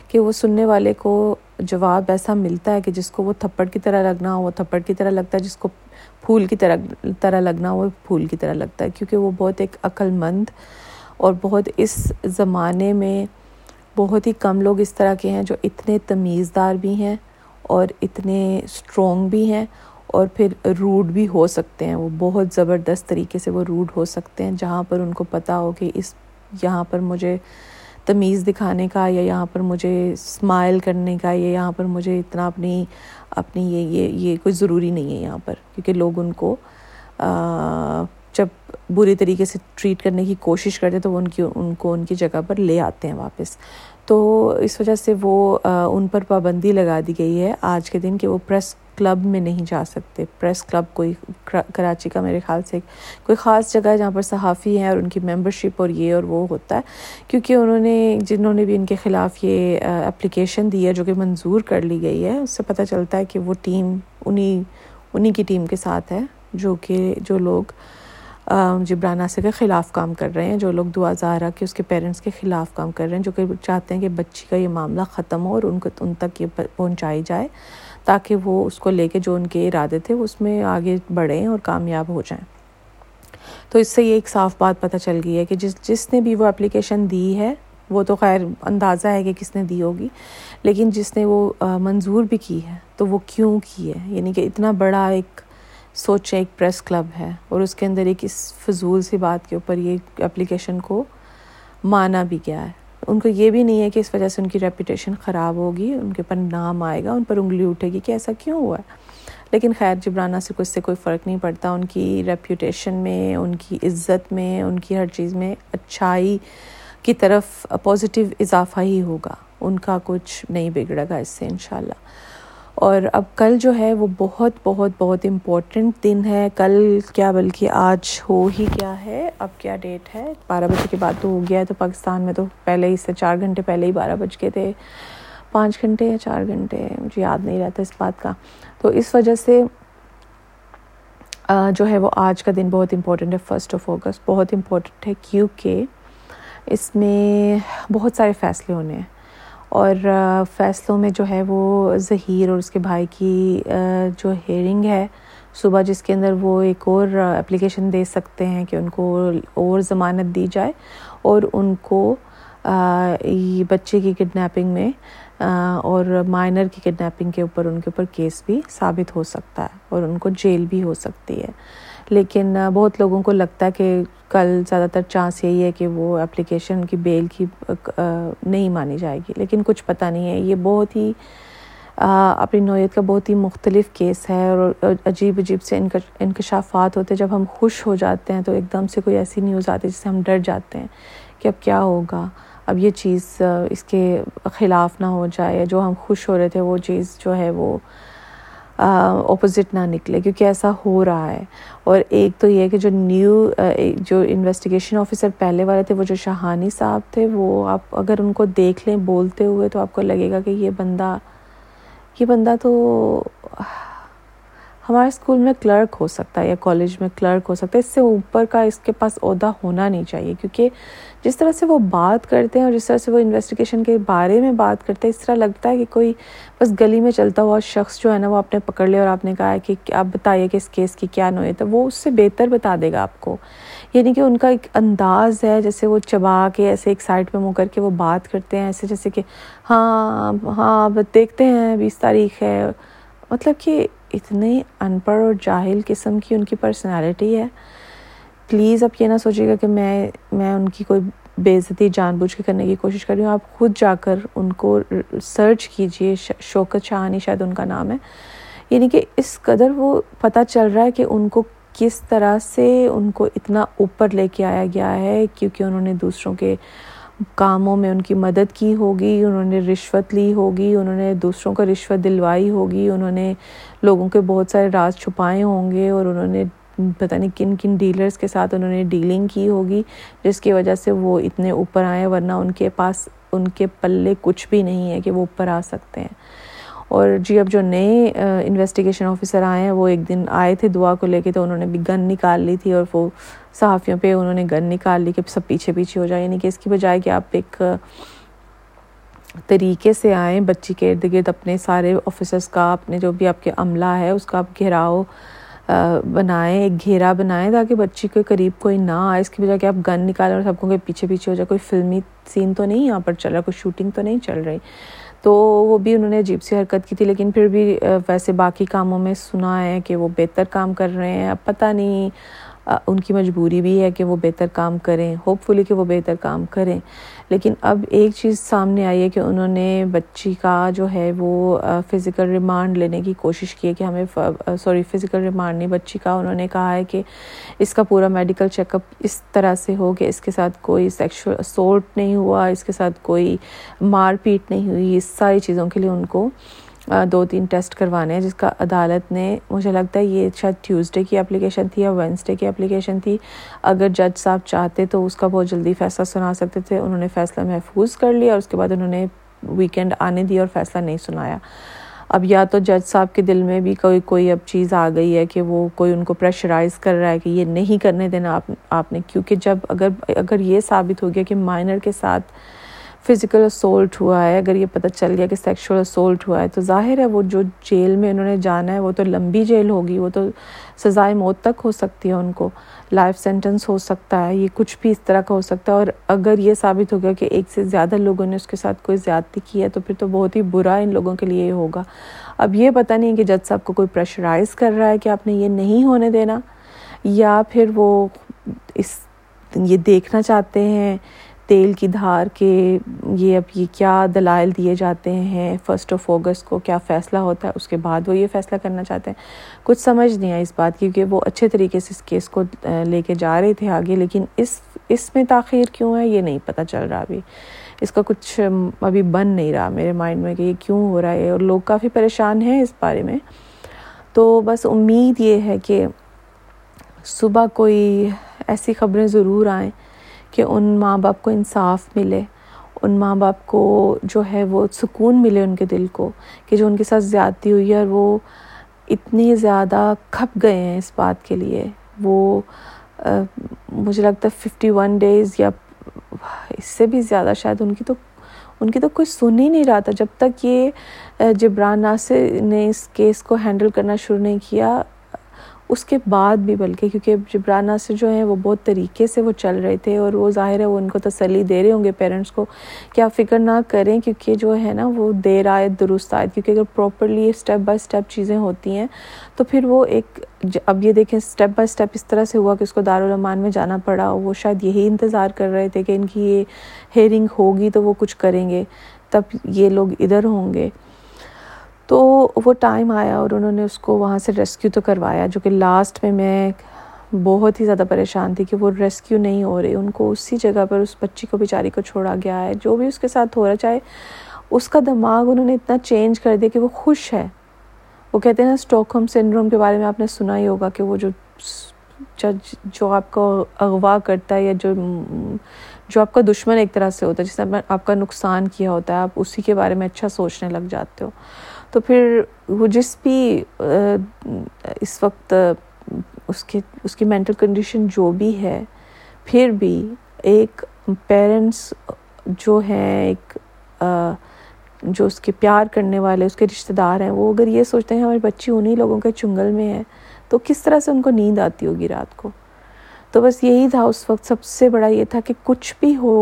کہ وہ سننے والے کو جواب ایسا ملتا ہے کہ جس کو وہ تھپڑ کی طرح لگنا ہو وہ تھپڑ کی طرح لگتا ہے، جس کو پھول کی طرح لگنا ہو وہ پھول کی طرح لگتا ہے، کیونکہ وہ بہت ایک عقل مند اور بہت اس زمانے میں بہت ہی کم لوگ اس طرح کے ہیں جو اتنے تمیزدار بھی ہیں اور اتنے سٹرونگ بھی ہیں، اور پھر روڈ بھی ہو سکتے ہیں، وہ بہت زبردست طریقے سے وہ روڈ ہو سکتے ہیں، جہاں پر ان کو پتہ ہو کہ اس یہاں پر مجھے تمیز دکھانے کا، یا یہاں پر مجھے اسمائل کرنے کا، یا یہاں پر مجھے اتنا اپنی یہ کوئی ضروری نہیں ہے یہاں پر، کیونکہ لوگ ان کو جب برے طریقے سے ٹریٹ کرنے کی کوشش کرتے تو وہ ان کی جگہ پر لے آتے ہیں واپس، تو اس وجہ سے وہ ان پر پابندی لگا دی گئی ہے آج کے دن کہ وہ پریس کلب میں نہیں جا سکتے۔ پریس کلب کوئی کراچی کا میرے خیال سے کوئی خاص جگہ ہے جہاں پر صحافی ہیں اور ان کی ممبرشپ اور یہ اور وہ ہوتا ہے، کیونکہ انہوں نے جنہوں نے بھی ان کے خلاف یہ اپلیکیشن دی ہے جو کہ منظور کر لی گئی ہے، اس سے پتہ چلتا ہے کہ وہ ٹیم انہی کی ٹیم کے ساتھ ہے جو لوگ جبران ناصر کے خلاف کام کر رہے ہیں، جو لوگ دعا زہرا کے اس کے پیرنٹس کے خلاف کام کر رہے ہیں، جو کہ چاہتے ہیں کہ بچی کا یہ معاملہ ختم ہو اور ان تک یہ پہنچائی جائے تاکہ وہ اس کو لے کے جو ان کے ارادے تھے اس میں آگے بڑھیں اور کامیاب ہو جائیں۔ تو اس سے یہ ایک صاف بات پتہ چل گئی ہے کہ جس نے بھی وہ اپلیکیشن دی ہے، وہ تو خیر اندازہ ہے کہ کس نے دی ہوگی، لیکن جس نے وہ منظور بھی کی ہے تو وہ کیوں کی ہے، یعنی کہ اتنا بڑا ایک سوچیں ایک پریس کلب ہے اور اس کے اندر ایک اس فضول سی بات کے اوپر یہ اپلیکیشن کو مانا بھی گیا ہے۔ ان کو یہ بھی نہیں ہے کہ اس وجہ سے ان کی ریپوٹیشن خراب ہوگی، ان کے اوپر نام آئے گا، ان پر انگلی اٹھے گی کہ ایسا کیوں ہوا ہے، لیکن خیر جبران ناصر کو اس سے کوئی فرق نہیں پڑتا، ان کی ریپوٹیشن میں، ان کی عزت میں، ان کی ہر چیز میں اچھائی کی طرف پازیٹیو اضافہ ہی ہوگا، ان کا کچھ نہیں بگڑے گا اس سے انشاءاللہ۔ اور اب کل جو ہے وہ بہت بہت بہت امپورٹنٹ دن ہے، کل کیا بلکہ آج ہو ہی کیا ہے، اب کیا ڈیٹ ہے، 12 بجے کے بعد تو ہو گیا ہے، تو پاکستان میں تو پہلے ہی سے 4 گھنٹے پہلے ہی 12 بج گئے تھے، 5 گھنٹے یا 4 گھنٹے مجھے یاد نہیں رہتا اس بات کا، تو اس وجہ سے جو ہے وہ آج کا دن بہت امپورٹنٹ ہے، 1 اگست بہت امپورٹنٹ ہے، کیونکہ اس میں بہت سارے فیصلے ہونے ہیں، اور فیصلوں میں جو ہے وہ ظہیر اور اس کے بھائی کی جو ہیئرنگ ہے صبح، جس کے اندر وہ ایک اور اپلیکیشن دے سکتے ہیں کہ ان کو اور ضمانت دی جائے اور ان کو بچے کی کڈنیپنگ میں اور مائنر کی کڈنیپنگ کے اوپر ان کے اوپر کیس بھی ثابت ہو سکتا ہے اور ان کو جیل بھی ہو سکتی ہے، لیکن بہت لوگوں کو لگتا ہے کہ کل زیادہ تر چانس یہی ہے کہ وہ اپلیکیشن کی بیل کی نہیں مانی جائے گی، لیکن کچھ پتہ نہیں ہے، یہ بہت ہی اپنی نوعیت کا بہت ہی مختلف کیس ہے، اور عجیب عجیب سے انکشافات ہوتے ہیں، جب ہم خوش ہو جاتے ہیں تو ایک دم سے کوئی ایسی نیوز آتی ہے جس سے ہم ڈر جاتے ہیں کہ اب کیا ہوگا، اب یہ چیز اس کے خلاف نہ ہو جائے، جو ہم خوش ہو رہے تھے وہ چیز جو ہے وہ اپوزٹ نہ نکلے، کیونکہ ایسا ہو رہا ہے۔ اور ایک تو یہ کہ جو انویسٹیگیشن آفیسر پہلے والے تھے، وہ جو شاہانی صاحب تھے، وہ آپ اگر ان کو دیکھ لیں بولتے ہوئے تو آپ کو لگے گا کہ یہ بندہ تو ہمارے اسکول میں کلرک ہو سکتا ہے یا کالج میں کلرک ہو سکتا ہے، اس سے اوپر کا اس کے پاس عہدہ ہونا نہیں چاہیے، کیونکہ جس طرح سے وہ بات کرتے ہیں اور جس طرح سے وہ انویسٹیگیشن کے بارے میں بات کرتے ہیں، اس طرح لگتا ہے کہ کوئی بس گلی میں چلتا ہوا شخص جو ہے نا، وہ آپ نے پکڑ لیا اور آپ نے کہا ہے کہ آپ بتائیے کہ اس کیس کی کیا نوعیت ہے، وہ اس سے بہتر بتا دے گا آپ کو، یعنی کہ ان کا ایک انداز ہے، جیسے وہ چبا کے ایسے ایک سائڈ پہ منہ کر کے وہ بات کرتے ہیں، ایسے جیسے کہ ہاں دیکھتے ہیں 20 تاریخ ہے، مطلب کہ اتنے ان پڑھ اور جاہل قسم کی ان کی پرسنالٹی ہے۔ پلیز آپ یہ نہ سوچیے گا کہ میں ان کی کوئی بے عزتی جان بوجھ کے کرنے کی کوشش کر رہی ہوں، آپ خود جا کر ان کو سرچ کیجئے، شوکت شاہانی شاید ان کا نام ہے، یعنی کہ اس قدر وہ پتہ چل رہا ہے کہ ان کو کس طرح سے ان کو اتنا اوپر لے کے آیا گیا ہے، کیونکہ انہوں نے دوسروں کے کاموں میں ان کی مدد کی ہوگی، انہوں نے رشوت لی ہوگی، انہوں نے دوسروں کو رشوت دلوائی ہوگی، انہوں نے لوگوں کے بہت سارے راز چھپائے ہوں گے، اور انہوں نے پتہ نہیں کن کن ڈیلرز کے ساتھ انہوں نے ڈیلنگ کی ہوگی جس کی وجہ سے وہ اتنے اوپر آئے، ورنہ ان کے پاس ان کے پلے کچھ بھی نہیں ہے کہ وہ اوپر آ سکتے ہیں۔ اور جی اب جو نئے انویسٹیگیشن آفیسر آئے ہیں، وہ ایک دن آئے تھے دعا کو لے کے، تو انہوں نے بھی گن نکال لی تھی اور وہ صحافیوں پہ انہوں نے گن نکال لی کہ سب پیچھے پیچھے ہو جائے، یعنی کہ اس کی بجائے کہ آپ ایک طریقے سے آئیں، بچی کے ارد گرد اپنے سارے آفیسرس کا، اپنے جو بھی آپ کے عملہ ہے اس کا آپ گھیراؤ بنائیں، ایک گھیرا بنائیں تاکہ بچی کے قریب کوئی نہ آئے، اس کی بجائے کہ آپ گن نکالیں اور سب کو پیچھے پیچھے ہو جائے۔ کوئی فلمی سین تو نہیں یہاں پر چل رہا، کوئی شوٹنگ تو نہیں چل رہی، تو وہ بھی انہوں نے عجیب سی حرکت کی تھی، لیکن پھر بھی ویسے باقی کاموں میں سنا ہے کہ وہ بہتر کام کر رہے ہیں۔ اب پتہ نہیں ان کی مجبوری بھی ہے کہ وہ بہتر کام کریں، ہوپ فلی کہ وہ بہتر کام کریں، لیکن اب ایک چیز سامنے آئی ہے کہ انہوں نے بچی کا جو ہے وہ فزیکل ریمانڈ لینے کی کوشش کی ہے کہ ہمیں فزیکل ریمانڈ نہیں، بچی کا انہوں نے کہا ہے کہ اس کا پورا میڈیکل چیک اپ اس طرح سے ہو کہ اس کے ساتھ کوئی سیکشول اسولٹ نہیں ہوا، اس کے ساتھ کوئی مار پیٹ نہیں ہوئی، اس ساری چیزوں کے لیے ان کو 2-3 ٹیسٹ کروانے ہیں، جس کا عدالت نے، مجھے لگتا ہے یہ شاید ٹیوزڈے کی اپلیکیشن تھی یا وینسڈے کی اپلیکیشن تھی، اگر جج صاحب چاہتے تو اس کا بہت جلدی فیصلہ سنا سکتے تھے، انہوں نے فیصلہ محفوظ کر لیا اور اس کے بعد انہوں نے ویکینڈ آنے دیا اور فیصلہ نہیں سنایا۔ اب یا تو جج صاحب کے دل میں بھی کوئی اب چیز آ گئی ہے کہ وہ کوئی ان کو پریشرائز کر رہا ہے کہ یہ نہیں کرنے دینا آپ نے، کیونکہ جب اگر یہ ثابت ہو گیا کہ مائنر کے ساتھ فزیکل اسولٹ ہوا ہے، اگر یہ پتہ چل گیا کہ سیکشول اسولٹ ہوا ہے، تو ظاہر ہے وہ جو جیل میں انہوں نے جانا ہے وہ تو لمبی جیل ہوگی، وہ تو سزائے موت تک ہو سکتی ہے، ان کو لائف سینٹنس ہو سکتا ہے، یہ کچھ بھی اس طرح کا ہو سکتا ہے۔ اور اگر یہ ثابت ہو گیا کہ ایک سے زیادہ لوگوں نے اس کے ساتھ کوئی زیادتی کی ہے تو پھر تو بہت ہی برا ان لوگوں کے لیے ہوگا۔ اب یہ پتہ نہیں کہ جج صاحب کو کوئی پریشرائز کر رہا ہے کہ آپ نے یہ نہیں ہونے دینا، یا پھر وہ یہ دیکھنا چاہتے ہیں تیل کی دھار کے یہ اب یہ کیا دلائل دیے جاتے ہیں، 1 اگست کو کیا فیصلہ ہوتا ہے، اس کے بعد وہ یہ فیصلہ کرنا چاہتے ہیں۔ کچھ سمجھ نہیں آئی اس بات کی، کیونکہ وہ اچھے طریقے سے اس کیس کو لے کے جا رہے تھے آگے، لیکن اس میں تاخیر کیوں ہے یہ نہیں پتہ چل رہا، ابھی اس کا کچھ ابھی بن نہیں رہا میرے مائنڈ میں کہ یہ کیوں ہو رہا ہے، اور لوگ کافی پریشان ہیں اس بارے میں۔ تو بس امید یہ ہے کہ صبح کوئی ایسی خبریں ضرور آئیں کہ ان ماں باپ کو انصاف ملے، ان ماں باپ کو جو ہے وہ سکون ملے ان کے دل کو، کہ جو ان کے ساتھ زیادتی ہوئی ہے اور وہ اتنی زیادہ کھپ گئے ہیں اس بات کے لیے، وہ مجھے لگتا ہے 51 days یا اس سے بھی زیادہ شاید، ان کی تو کوئی سن ہی نہیں رہا تھا جب تک یہ جبران ناصر نے اس کیس کو ہینڈل کرنا شروع نہیں کیا، اس کے بعد بھی بلکہ، کیونکہ جبران ناصر جو ہیں وہ بہت طریقے سے وہ چل رہے تھے، اور وہ ظاہر ہے وہ ان کو تسلی دے رہے ہوں گے پیرنٹس کو کہ آپ فکر نہ کریں، کیونکہ جو ہے نا وہ دیر آیت درست آیت، کیونکہ اگر پراپرلی اسٹیپ بائی اسٹیپ چیزیں ہوتی ہیں تو پھر وہ اب یہ دیکھیں اسٹیپ بائی اسٹیپ اس طرح سے ہوا کہ اس کو دارالمان میں جانا پڑا، وہ شاید یہی انتظار کر رہے تھے کہ ان کی یہ ہیئرنگ ہوگی تو وہ کچھ کریں گے، تب یہ لوگ ادھر ہوں گے، تو وہ ٹائم آیا اور انہوں نے اس کو وہاں سے ریسکیو تو کروایا، جو کہ لاسٹ میں بہت ہی زیادہ پریشان تھی کہ وہ ریسکیو نہیں ہو رہی، ان کو اسی جگہ پر اس بچی کو بیچاری کو چھوڑا گیا ہے، جو بھی اس کے ساتھ ہو رہا، چاہے اس کا دماغ انہوں نے اتنا چینج کر دیا کہ وہ خوش ہے۔ وہ کہتے ہیں نا اسٹاک ہوم سنڈروم کے بارے میں آپ نے سنا ہی ہوگا کہ وہ جو جج جو آپ کو اغوا کرتا ہے یا جو آپ کا دشمن ایک طرح سے ہوتا ہے، جس نے آپ کا نقصان کیا ہوتا ہے، آپ اسی کے بارے میں اچھا سوچنے لگ جاتے ہو، تو پھر وہ جس بھی اس وقت اس کی مینٹل کنڈیشن جو بھی ہے، پھر بھی ایک پیرنٹس جو ہیں، ایک جو اس کے پیار کرنے والے اس کے رشتہ دار ہیں، وہ اگر یہ سوچتے ہیں ہماری بچی انہی لوگوں کے چنگل میں ہے تو کس طرح سے ان کو نیند آتی ہوگی رات کو۔ تو بس یہی تھا اس وقت سب سے بڑا، یہ تھا کہ کچھ بھی ہو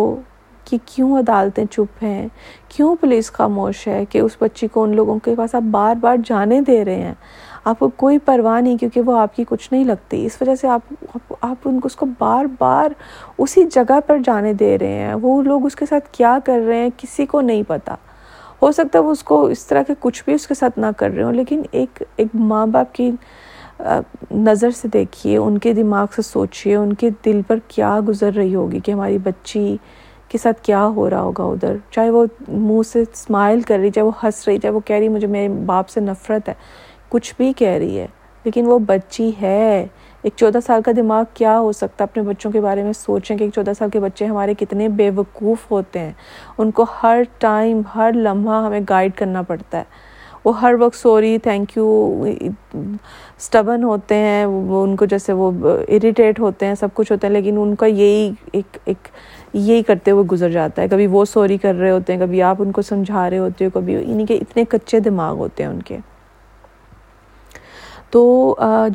کہ کیوں عدالتیں چپ ہیں، کیوں پولیس خاموش ہے، کہ اس بچی کو ان لوگوں کے پاس آپ بار بار جانے دے رہے ہیں، آپ کو کوئی پرواہ نہیں، کیونکہ وہ آپ کی کچھ نہیں لگتی، اس وجہ سے آپ ان کو اس کو بار بار اسی جگہ پر جانے دے رہے ہیں، وہ لوگ اس کے ساتھ کیا کر رہے ہیں کسی کو نہیں پتہ، ہو سکتا ہے وہ اس کو اس طرح کے کچھ بھی اس کے ساتھ نہ کر رہے ہوں، لیکن ایک ماں باپ کی نظر سے دیکھیے، ان کے دماغ سے سوچیے، ان کے دل پر کیا گزر رہی ہوگی کہ ہماری بچی کے ساتھ کیا ہو رہا ہوگا ادھر، چاہے وہ منہ سے اسمائل کر رہی، چاہے وہ ہنس رہی، چاہے وہ کہہ رہی مجھے میرے باپ سے نفرت ہے، کچھ بھی کہہ رہی ہے، لیکن وہ بچی ہے، ایک 14 سال کا دماغ کیا ہو سکتا ہے، اپنے بچوں کے بارے میں سوچیں کہ ایک 14 سال کے بچے ہمارے کتنے بے وقوف ہوتے ہیں، ان کو ہر ٹائم ہر لمحہ ہمیں گائیڈ کرنا پڑتا ہے، وہ ہر وقت سوری تھینک یو سٹبن ہوتے ہیں، وہ ان کو جیسے وہ اریٹیٹ ہوتے ہیں، سب کچھ ہوتے ہیں، لیکن ان کا یہی کرتے ہوئے گزر جاتا ہے، کبھی وہ سوری کر رہے ہوتے ہیں، کبھی آپ ان کو سمجھا رہے ہوتے ہو، کبھی انہیں کے اتنے کچے دماغ ہوتے ہیں ان کے۔ تو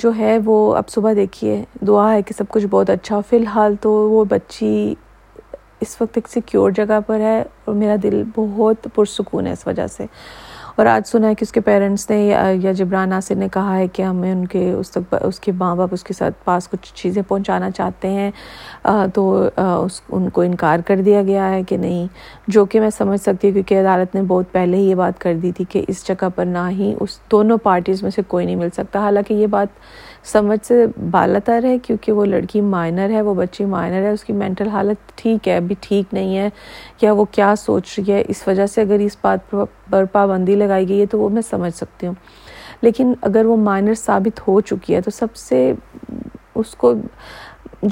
جو ہے وہ اب صبح دیکھیے، دعا ہے کہ سب کچھ بہت اچھا۔ فی الحال تو وہ بچی اس وقت ایک سیکیور جگہ پر ہے اور میرا دل بہت پرسکون ہے اس وجہ سے۔ اور آج سنا ہے کہ اس کے پیرنٹس نے یا جبران ناصر نے کہا ہے کہ ہمیں ان کے اس کے ماں باپ اس کے ساتھ پاس کچھ چیزیں پہنچانا چاہتے ہیں، تو ان کو انکار کر دیا گیا ہے کہ نہیں، جو کہ میں سمجھ سکتی ہوں کیونکہ عدالت نے بہت پہلے ہی یہ بات کر دی تھی کہ اس جگہ پر نہ ہی اس دونوں پارٹیز میں سے کوئی نہیں مل سکتا۔ حالانکہ یہ بات سمجھ سے بالاتر ہے کیونکہ وہ لڑکی مائنر ہے، وہ بچی مائنر ہے، اس کی مینٹل حالت ٹھیک ہے ابھی ٹھیک نہیں ہے، یا وہ کیا سوچ رہی ہے، اس وجہ سے اگر اس بات پر پابندی لگائی گئی ہے تو وہ میں سمجھ سکتی ہوں، لیکن اگر وہ مائنر ثابت ہو چکی ہے تو سب سے اس کو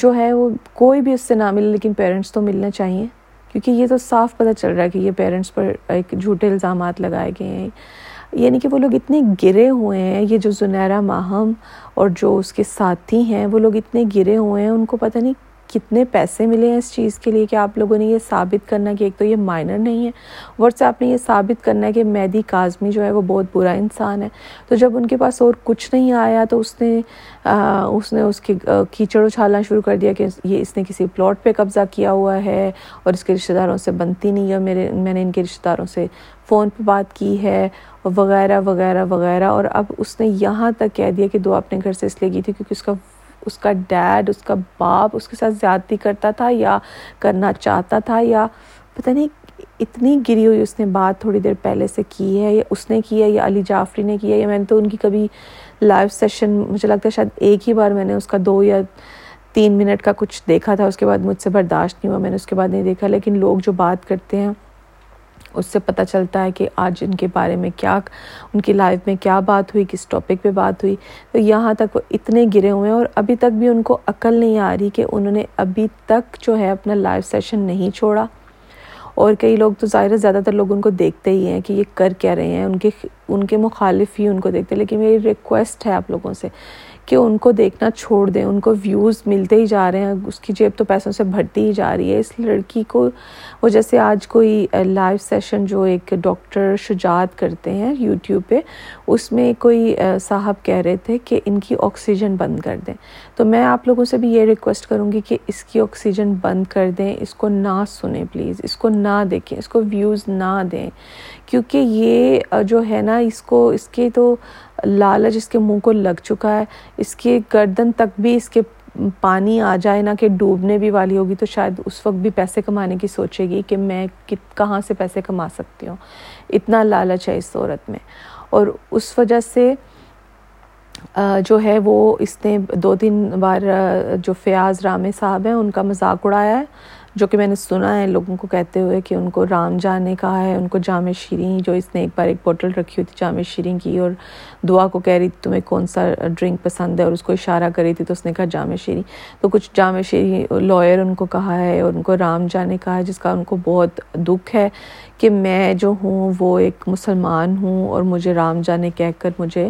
جو ہے وہ کوئی بھی اس سے نہ ملے، لیکن پیرنٹس تو ملنا چاہیے، کیونکہ یہ تو صاف پتہ چل رہا ہے کہ یہ پیرنٹس پر ایک جھوٹے الزامات لگائے گئے ہیں، یعنی کہ وہ لوگ اتنے گرے ہوئے ہیں، یہ جو زنیرہ ماہم اور جو اس کے ساتھی ہیں وہ لوگ اتنے گرے ہوئے ہیں، ان کو پتہ نہیں کتنے پیسے ملے ہیں اس چیز کے لیے کہ آپ لوگوں نے یہ ثابت کرنا کہ ایک تو یہ مائنر نہیں ہے، ورثہ آپ نے یہ ثابت کرنا ہے کہ مہدی کاظمی جو ہے وہ بہت برا انسان ہے۔ تو جب ان کے پاس اور کچھ نہیں آیا تو اس نے اس کی کیچڑ اچھالنا شروع کر دیا کہ یہ اس نے کسی پلاٹ پہ قبضہ کیا ہوا ہے اور اس کے رشتہ داروں سے بنتی نہیں ہے، میں نے ان کے رشتہ داروں سے فون پہ بات کی ہے وغیرہ وغیرہ وغیرہ، اور اب اس نے یہاں تک کہہ دیا کہ دعا اپنے گھر سے اس لیے کی تھی کیونکہ اس کا ڈیڈ، اس کا باپ اس کے ساتھ زیادتی کرتا تھا یا کرنا چاہتا تھا، یا پتہ نہیں اتنی گری ہوئی اس نے بات تھوڑی دیر پہلے سے کی ہے، یا اس نے کی ہے یا علی جعفری نے کی ہے، یا میں نے تو ان کی کبھی لائیو سیشن مجھے لگتا ہے شاید ایک ہی بار میں نے اس کا 2 یا 3 منٹ کا کچھ دیکھا تھا، اس کے بعد مجھ سے برداشت نہیں ہوا، میں نے اس کے بعد نہیں دیکھا، لیکن لوگ جو بات کرتے ہیں اس سے پتہ چلتا ہے کہ آج ان کے بارے میں کیا، ان کی لائف میں کیا بات ہوئی، کس ٹاپک پہ بات ہوئی۔ تو یہاں تک وہ اتنے گرے ہوئے ہیں اور ابھی تک بھی ان کو عقل نہیں آ رہی کہ انہوں نے ابھی تک جو ہے اپنا لائیو سیشن نہیں چھوڑا، اور کئی لوگ تو ظاہر ہے زیادہ تر لوگ ان کو دیکھتے ہی ہیں کہ یہ کر کیا رہے ہیں، ان کے مخالف ہی ان کو دیکھتے ہیں، لیکن میری ریکویسٹ ہے آپ لوگوں سے کہ ان کو دیکھنا چھوڑ دیں، ان کو ویوز ملتے ہی جا رہے ہیں، اس کی جیب تو پیسوں سے بھرتی ہی جا رہی ہے اس لڑکی کو۔ وہ جیسے آج کوئی لائیو سیشن جو ایک ڈاکٹر شجاعت کرتے ہیں یوٹیوب پہ، اس میں کوئی صاحب کہہ رہے تھے کہ ان کی آکسیجن بند کر دیں، تو میں آپ لوگوں سے بھی یہ ریکویسٹ کروں گی کہ اس کی آکسیجن بند کر دیں، اس کو نہ سنیں پلیز، اس کو نہ دیکھیں، اس کو ویوز نہ دیں، کیونکہ یہ جو ہے نا اس کے تو لالچ اس کے منہ کو لگ چکا ہے، اس کے گردن تک بھی اس کے پانی آ جائے نا کہ ڈوبنے بھی والی ہوگی تو شاید اس وقت بھی پیسے کمانے کی سوچے گی کہ میں کہاں سے پیسے کما سکتی ہوں، اتنا لالچ ہے اس عورت میں۔ اور اس وجہ سے جو ہے وہ اس نے 2-3 بار جو فیاض رامے صاحب ہیں ان کا مذاق اڑایا ہے، جو کہ میں نے سنا ہے لوگوں کو کہتے ہوئے کہ ان کو رام جان نے کہا ہے، ان کو جامع شیریں، جو اس نے ایک بار ایک بوٹل رکھی ہوئی تھی جامع شیریں کی اور دعا کو کہہ رہی تھی تمہیں کون سا ڈرنک پسند ہے اور اس کو اشارہ کر رہی تھی تو اس نے کہا جامع شیریں، تو کچھ جامع شیریں لائر ان کو کہا ہے اور ان کو رام جان نے کہا ہے، جس کا ان کو بہت دکھ ہے کہ میں جو ہوں وہ ایک مسلمان ہوں اور مجھے رام جان نے کہہ کر مجھے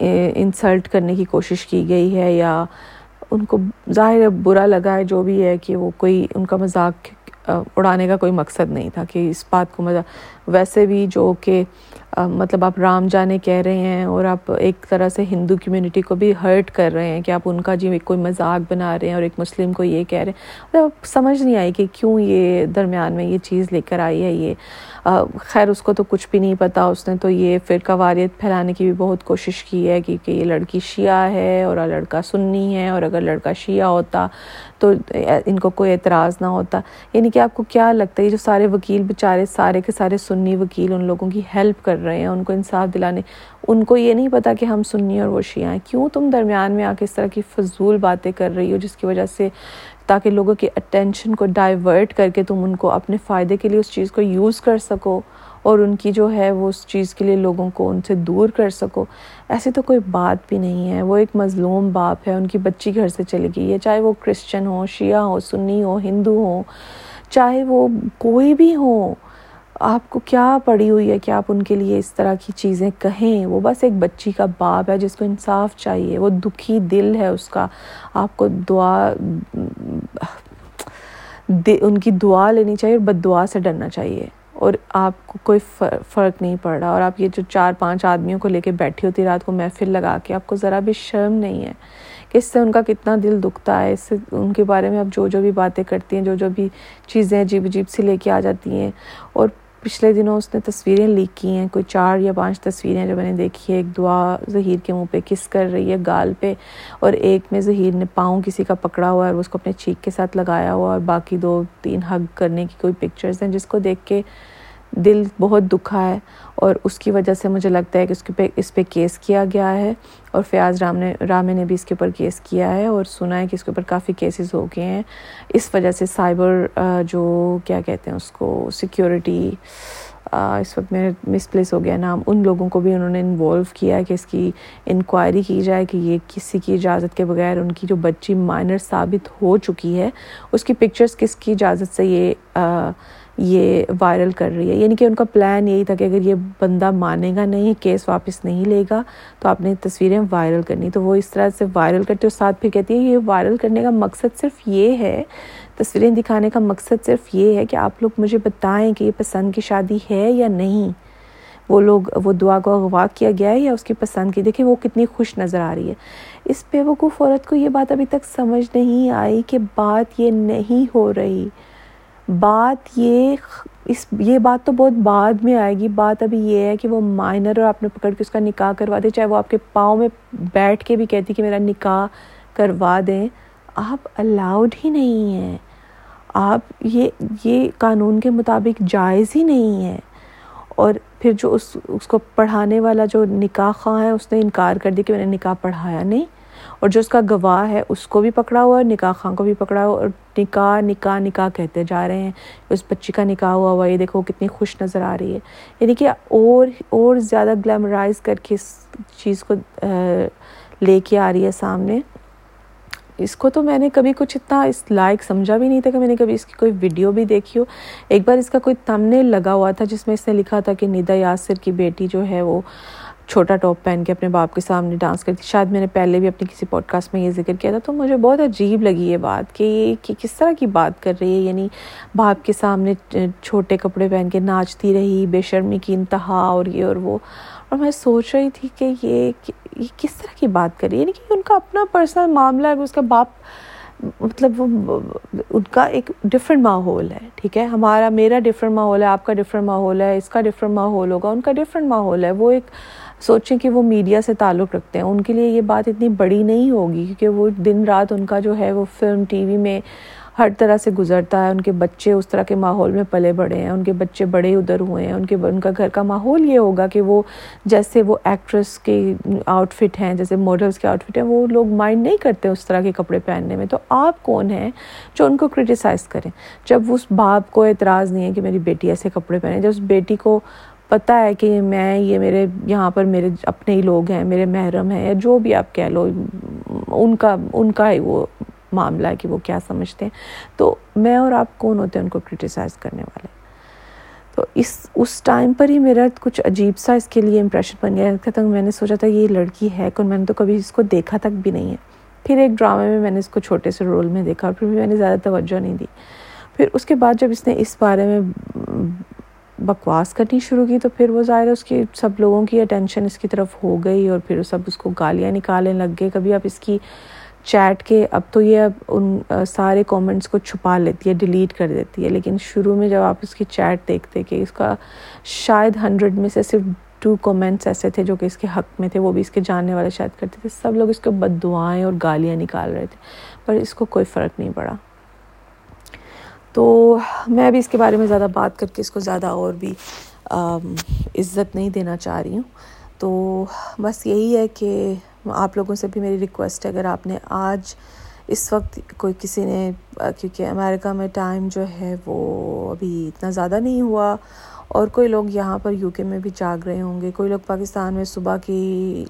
انسلٹ کرنے کی کوشش کی گئی ہے، یا ان کو ظاہر ہے برا لگا ہے جو بھی ہے کہ وہ کوئی ان کا مذاق اڑانے کا کوئی مقصد نہیں تھا کہ اس بات کو ویسے بھی جو کہ مطلب آپ رام جانے کہہ رہے ہیں اور آپ ایک طرح سے ہندو کمیونٹی کو بھی ہرٹ کر رہے ہیں کہ آپ ان کا جی کوئی مذاق بنا رہے ہیں اور ایک مسلم کو یہ کہہ رہے ہیں، مطلب سمجھ نہیں آئی کہ کیوں یہ درمیان میں یہ چیز لے کر آئی ہے یہ۔ خیر اس کو تو کچھ بھی نہیں پتا، اس نے تو یہ فرقہ واریت پھیلانے کی بھی بہت کوشش کی ہے کہ یہ لڑکی شیعہ ہے اور لڑکا سنی ہے، اور اگر لڑکا شیعہ ہوتا تو ان کو کوئی اعتراض نہ ہوتا، یعنی کہ آپ کو کیا لگتا ہے یہ جو سارے وکیل بیچارے سارے کے سارے سنی وکیل ان لوگوں کی ہیلپ کر رہے ہیں ان کو انصاف دلانے، ان کو یہ نہیں پتا کہ ہم سنی اور وہ شیعہ ہیں، کیوں تم درمیان میں آ کے اس طرح کی فضول باتیں کر رہی ہو جس کی وجہ سے تاکہ لوگوں کی اٹینشن کو ڈائیورٹ کر کے تم ان کو اپنے فائدے کے لیے اس چیز کو یوز کر سکو اور ان کی جو ہے وہ اس چیز کے لیے لوگوں کو ان سے دور کر سکو، ایسی تو کوئی بات بھی نہیں ہے۔ وہ ایک مظلوم باپ ہے، ان کی بچی گھر سے چلی گئی ہے، چاہے وہ کرسچن ہو، شیعہ ہو، سنی ہو، ہندو ہو، چاہے وہ کوئی بھی ہو۔ آپ کو کیا پڑی ہوئی ہے کہ آپ ان کے لیے اس طرح کی چیزیں کہیں؟ وہ بس ایک بچی کا باپ ہے جس کو انصاف چاہیے، وہ دکھی دل ہے اس کا، آپ کو ان کی دعا لینی چاہیے اور بد دعا سے ڈرنا چاہیے، اور آپ کو کوئی فرق نہیں پڑ رہا۔ اور آپ یہ جو 4-5 آدمیوں کو لے کے بیٹھی ہوتی رات کو محفل لگا کے، آپ کو ذرا بھی شرم نہیں ہے کہ اس سے ان کا کتنا دل دکھتا ہے، اس سے ان کے بارے میں آپ جو بھی باتیں کرتی ہیں، جو بھی چیزیں عجیب عجیب سی لے کے آ جاتی ہیں۔ اور پچھلے دنوں اس نے تصویریں لیک کی ہیں، کوئی 4 یا 5 تصویریں جو میں نے دیکھی ہے۔ ایک دعا ظہیر کے منہ پہ کس کر رہی ہے، گال پہ، اور ایک میں ظہیر نے پاؤں کسی کا پکڑا ہوا ہے اور اس کو اپنے چیک کے ساتھ لگایا ہوا، اور باقی 2-3 ہگ کرنے کی کوئی پکچرز ہیں، جس کو دیکھ کے دل بہت دکھا ہے۔ اور اس کی وجہ سے مجھے لگتا ہے کہ اس پہ کیس کیا گیا ہے، اور فیاض رامے نے بھی اس کے اوپر کیس کیا ہے، اور سنا ہے کہ اس کے اوپر کافی کیسز ہو گئے ہیں۔ اس وجہ سے سائبر جو کیا کہتے ہیں اس کو، سیکیورٹی، اس وقت میرے مسپلیس ہو گیا نام، ان لوگوں کو بھی انہوں نے انوالو کیا ہے کہ اس کی انکوائری کی جائے کہ یہ کسی کی اجازت کے بغیر، ان کی جو بچی مائنر ثابت ہو چکی ہے، اس کی پکچرز کس کی اجازت سے یہ وائرل کر رہی ہے۔ یعنی کہ ان کا پلان یہی تھا کہ اگر یہ بندہ مانے گا نہیں، کیس واپس نہیں لے گا، تو آپ نے تصویریں وائرل کرنی، تو وہ اس طرح سے وائرل کرتے، اور ساتھ پھر کہتی ہے یہ وائرل کرنے کا مقصد صرف یہ ہے، تصویریں دکھانے کا مقصد صرف یہ ہے کہ آپ لوگ مجھے بتائیں کہ یہ پسند کی شادی ہے یا نہیں، وہ دعا کو اغوا کیا گیا ہے یا اس کی پسند کی۔ دیکھیں وہ کتنی خوش نظر آ رہی ہے۔ اس بیوقوف عورت کو یہ بات ابھی تک سمجھ نہیں آئی کہ بات یہ نہیں ہو رہی، بات تو بہت بعد میں آئے گی، بات ابھی یہ ہے کہ وہ مائنر، اور آپ نے پکڑ کے اس کا نکاح کروا دے، چاہے وہ آپ کے پاؤں میں بیٹھ کے بھی کہتی کہ میرا نکاح کروا دیں، آپ الاؤڈ ہی نہیں ہیں، آپ یہ قانون کے مطابق جائز ہی نہیں ہے۔ اور پھر جو اس کو پڑھانے والا جو نکاح خواہ ہے، اس نے انکار کر دیا کہ میں نے نکاح پڑھایا نہیں، اور جو اس کا گواہ ہے اس کو بھی پکڑا ہوا ہے، نکاح خواہ کو بھی پکڑا ہوا، اور نکاح نکاح نکاح کہتے جا رہے ہیں، اس بچی کا نکاح ہوا، یہ دیکھو کتنی خوش نظر آ رہی ہے۔ یعنی کہ اور زیادہ گلیمرائز کر کے اس چیز کو لے کے آ رہی ہے سامنے۔ اس کو تو میں نے کبھی کچھ اتنا اس لائق سمجھا بھی نہیں تھا کہ میں نے کبھی اس کی کوئی ویڈیو بھی دیکھی ہو۔ ایک بار اس کا کوئی تمنے لگا ہوا تھا جس میں اس نے لکھا تھا کہ ندا یاسر کی بیٹی جو ہے وہ چھوٹا ٹاپ پہن کے اپنے باپ کے سامنے ڈانس کرتی، شاید میں نے پہلے بھی اپنے کسی پوڈ کاسٹ میں یہ ذکر کیا تھا، تو مجھے بہت عجیب لگی یہ بات کہ یہ کس طرح کی بات کر رہی ہے، یعنی باپ کے سامنے چھوٹے کپڑے پہن کے ناچتی رہی، بے شرمی کی انتہا، اور یہ اور وہ۔ اور میں سوچ رہی تھی کہ یہ کس طرح کی بات کر رہی ہے، یعنی کہ ان کا اپنا پرسنل معاملہ ہے، اس کا باپ مطلب وہ ان کا ایک ڈفرینٹ ماحول ہے، ٹھیک ہے، ہمارا میرا ڈفرینٹ ماحول ہے، آپ کا ڈفرینٹ ماحول ہے، اس کا ڈفرینٹ ماحول ہوگا، ان کا ڈفرینٹ ماحول ہے۔ وہ ایک سوچیں کہ وہ میڈیا سے تعلق رکھتے ہیں، ان کے لیے یہ بات اتنی بڑی نہیں ہوگی، کیونکہ وہ دن رات ان کا جو ہے وہ فلم ٹی وی میں ہر طرح سے گزرتا ہے، ان کے بچے اس طرح کے ماحول میں پلے بڑھے ہیں، ان کے بچے بڑے ادھر ہوئے ہیں، ان کا گھر کا ماحول یہ ہوگا کہ وہ جیسے وہ ایکٹریس کے آؤٹ فٹ ہیں، جیسے ماڈلس کے آؤٹ فٹ ہیں، وہ لوگ مائنڈ نہیں کرتے اس طرح کے کپڑے پہننے میں، تو آپ کون ہیں جو ان کو کرٹیسائز کریں؟ جب اس باپ کو اعتراض نہیں ہے کہ میری بیٹی ایسے کپڑے پہنے، جب اس بیٹی کو پتہ ہے کہ یہ میرے یہاں پر میرے اپنے ہی لوگ ہیں، میرے محرم ہیں، یا جو بھی آپ کہہ لو، ان کا ہی وہ معاملہ ہے کہ وہ کیا سمجھتے ہیں، تو میں اور آپ کون ہوتے ہیں ان کو کرٹیسائز کرنے والے؟ تو اس ٹائم پر ہی میرا کچھ عجیب سا اس کے لیے امپریشن بن گیا تھا، میں نے سوچا تھا یہ لڑکی ہے کون، میں نے تو کبھی اس کو دیکھا تک بھی نہیں ہے۔ پھر ایک ڈرامے میں نے اس کو چھوٹے سے رول میں دیکھا، اور پھر بھی میں نے زیادہ توجہ نہیں دی۔ پھر اس کے بعد جب اس نے اس بارے میں بکواس کرنی شروع کی، تو پھر وہ ظاہر ہے اس کی سب لوگوں کی اٹینشن اس کی طرف ہو گئی، اور پھر سب اس کو گالیاں نکالنے لگ گئے۔ کبھی آپ اس کی چیٹ کے، اب تو یہ ان سارے کومنٹس کو چھپا لیتی ہے، ڈیلیٹ کر دیتی ہے، لیکن شروع میں جب آپ اس کی چیٹ دیکھتے کہ اس کا شاید 100 میں سے صرف 2 کومنٹس ایسے تھے جو کہ اس کے حق میں تھے، وہ بھی اس کے جاننے والے شاید کرتے تھے، سب لوگ اس کو بد دعائیں اور گالیاں نکال رہے تھے، پر اس کو کوئی فرق نہیں پڑا۔ تو میں بھی اس کے بارے میں زیادہ بات کر کے اس کو زیادہ اور بھی عزت نہیں دینا چاہ رہی ہوں۔ تو بس یہی ہے کہ آپ لوگوں سے بھی میری ریکویسٹ ہے، اگر آپ نے آج اس وقت کوئی کسی نے، کیونکہ امریکہ میں ٹائم جو ہے وہ ابھی اتنا زیادہ نہیں ہوا، اور کوئی لوگ یہاں پر UK میں بھی جاگ رہے ہوں گے، کوئی لوگ پاکستان میں صبح کے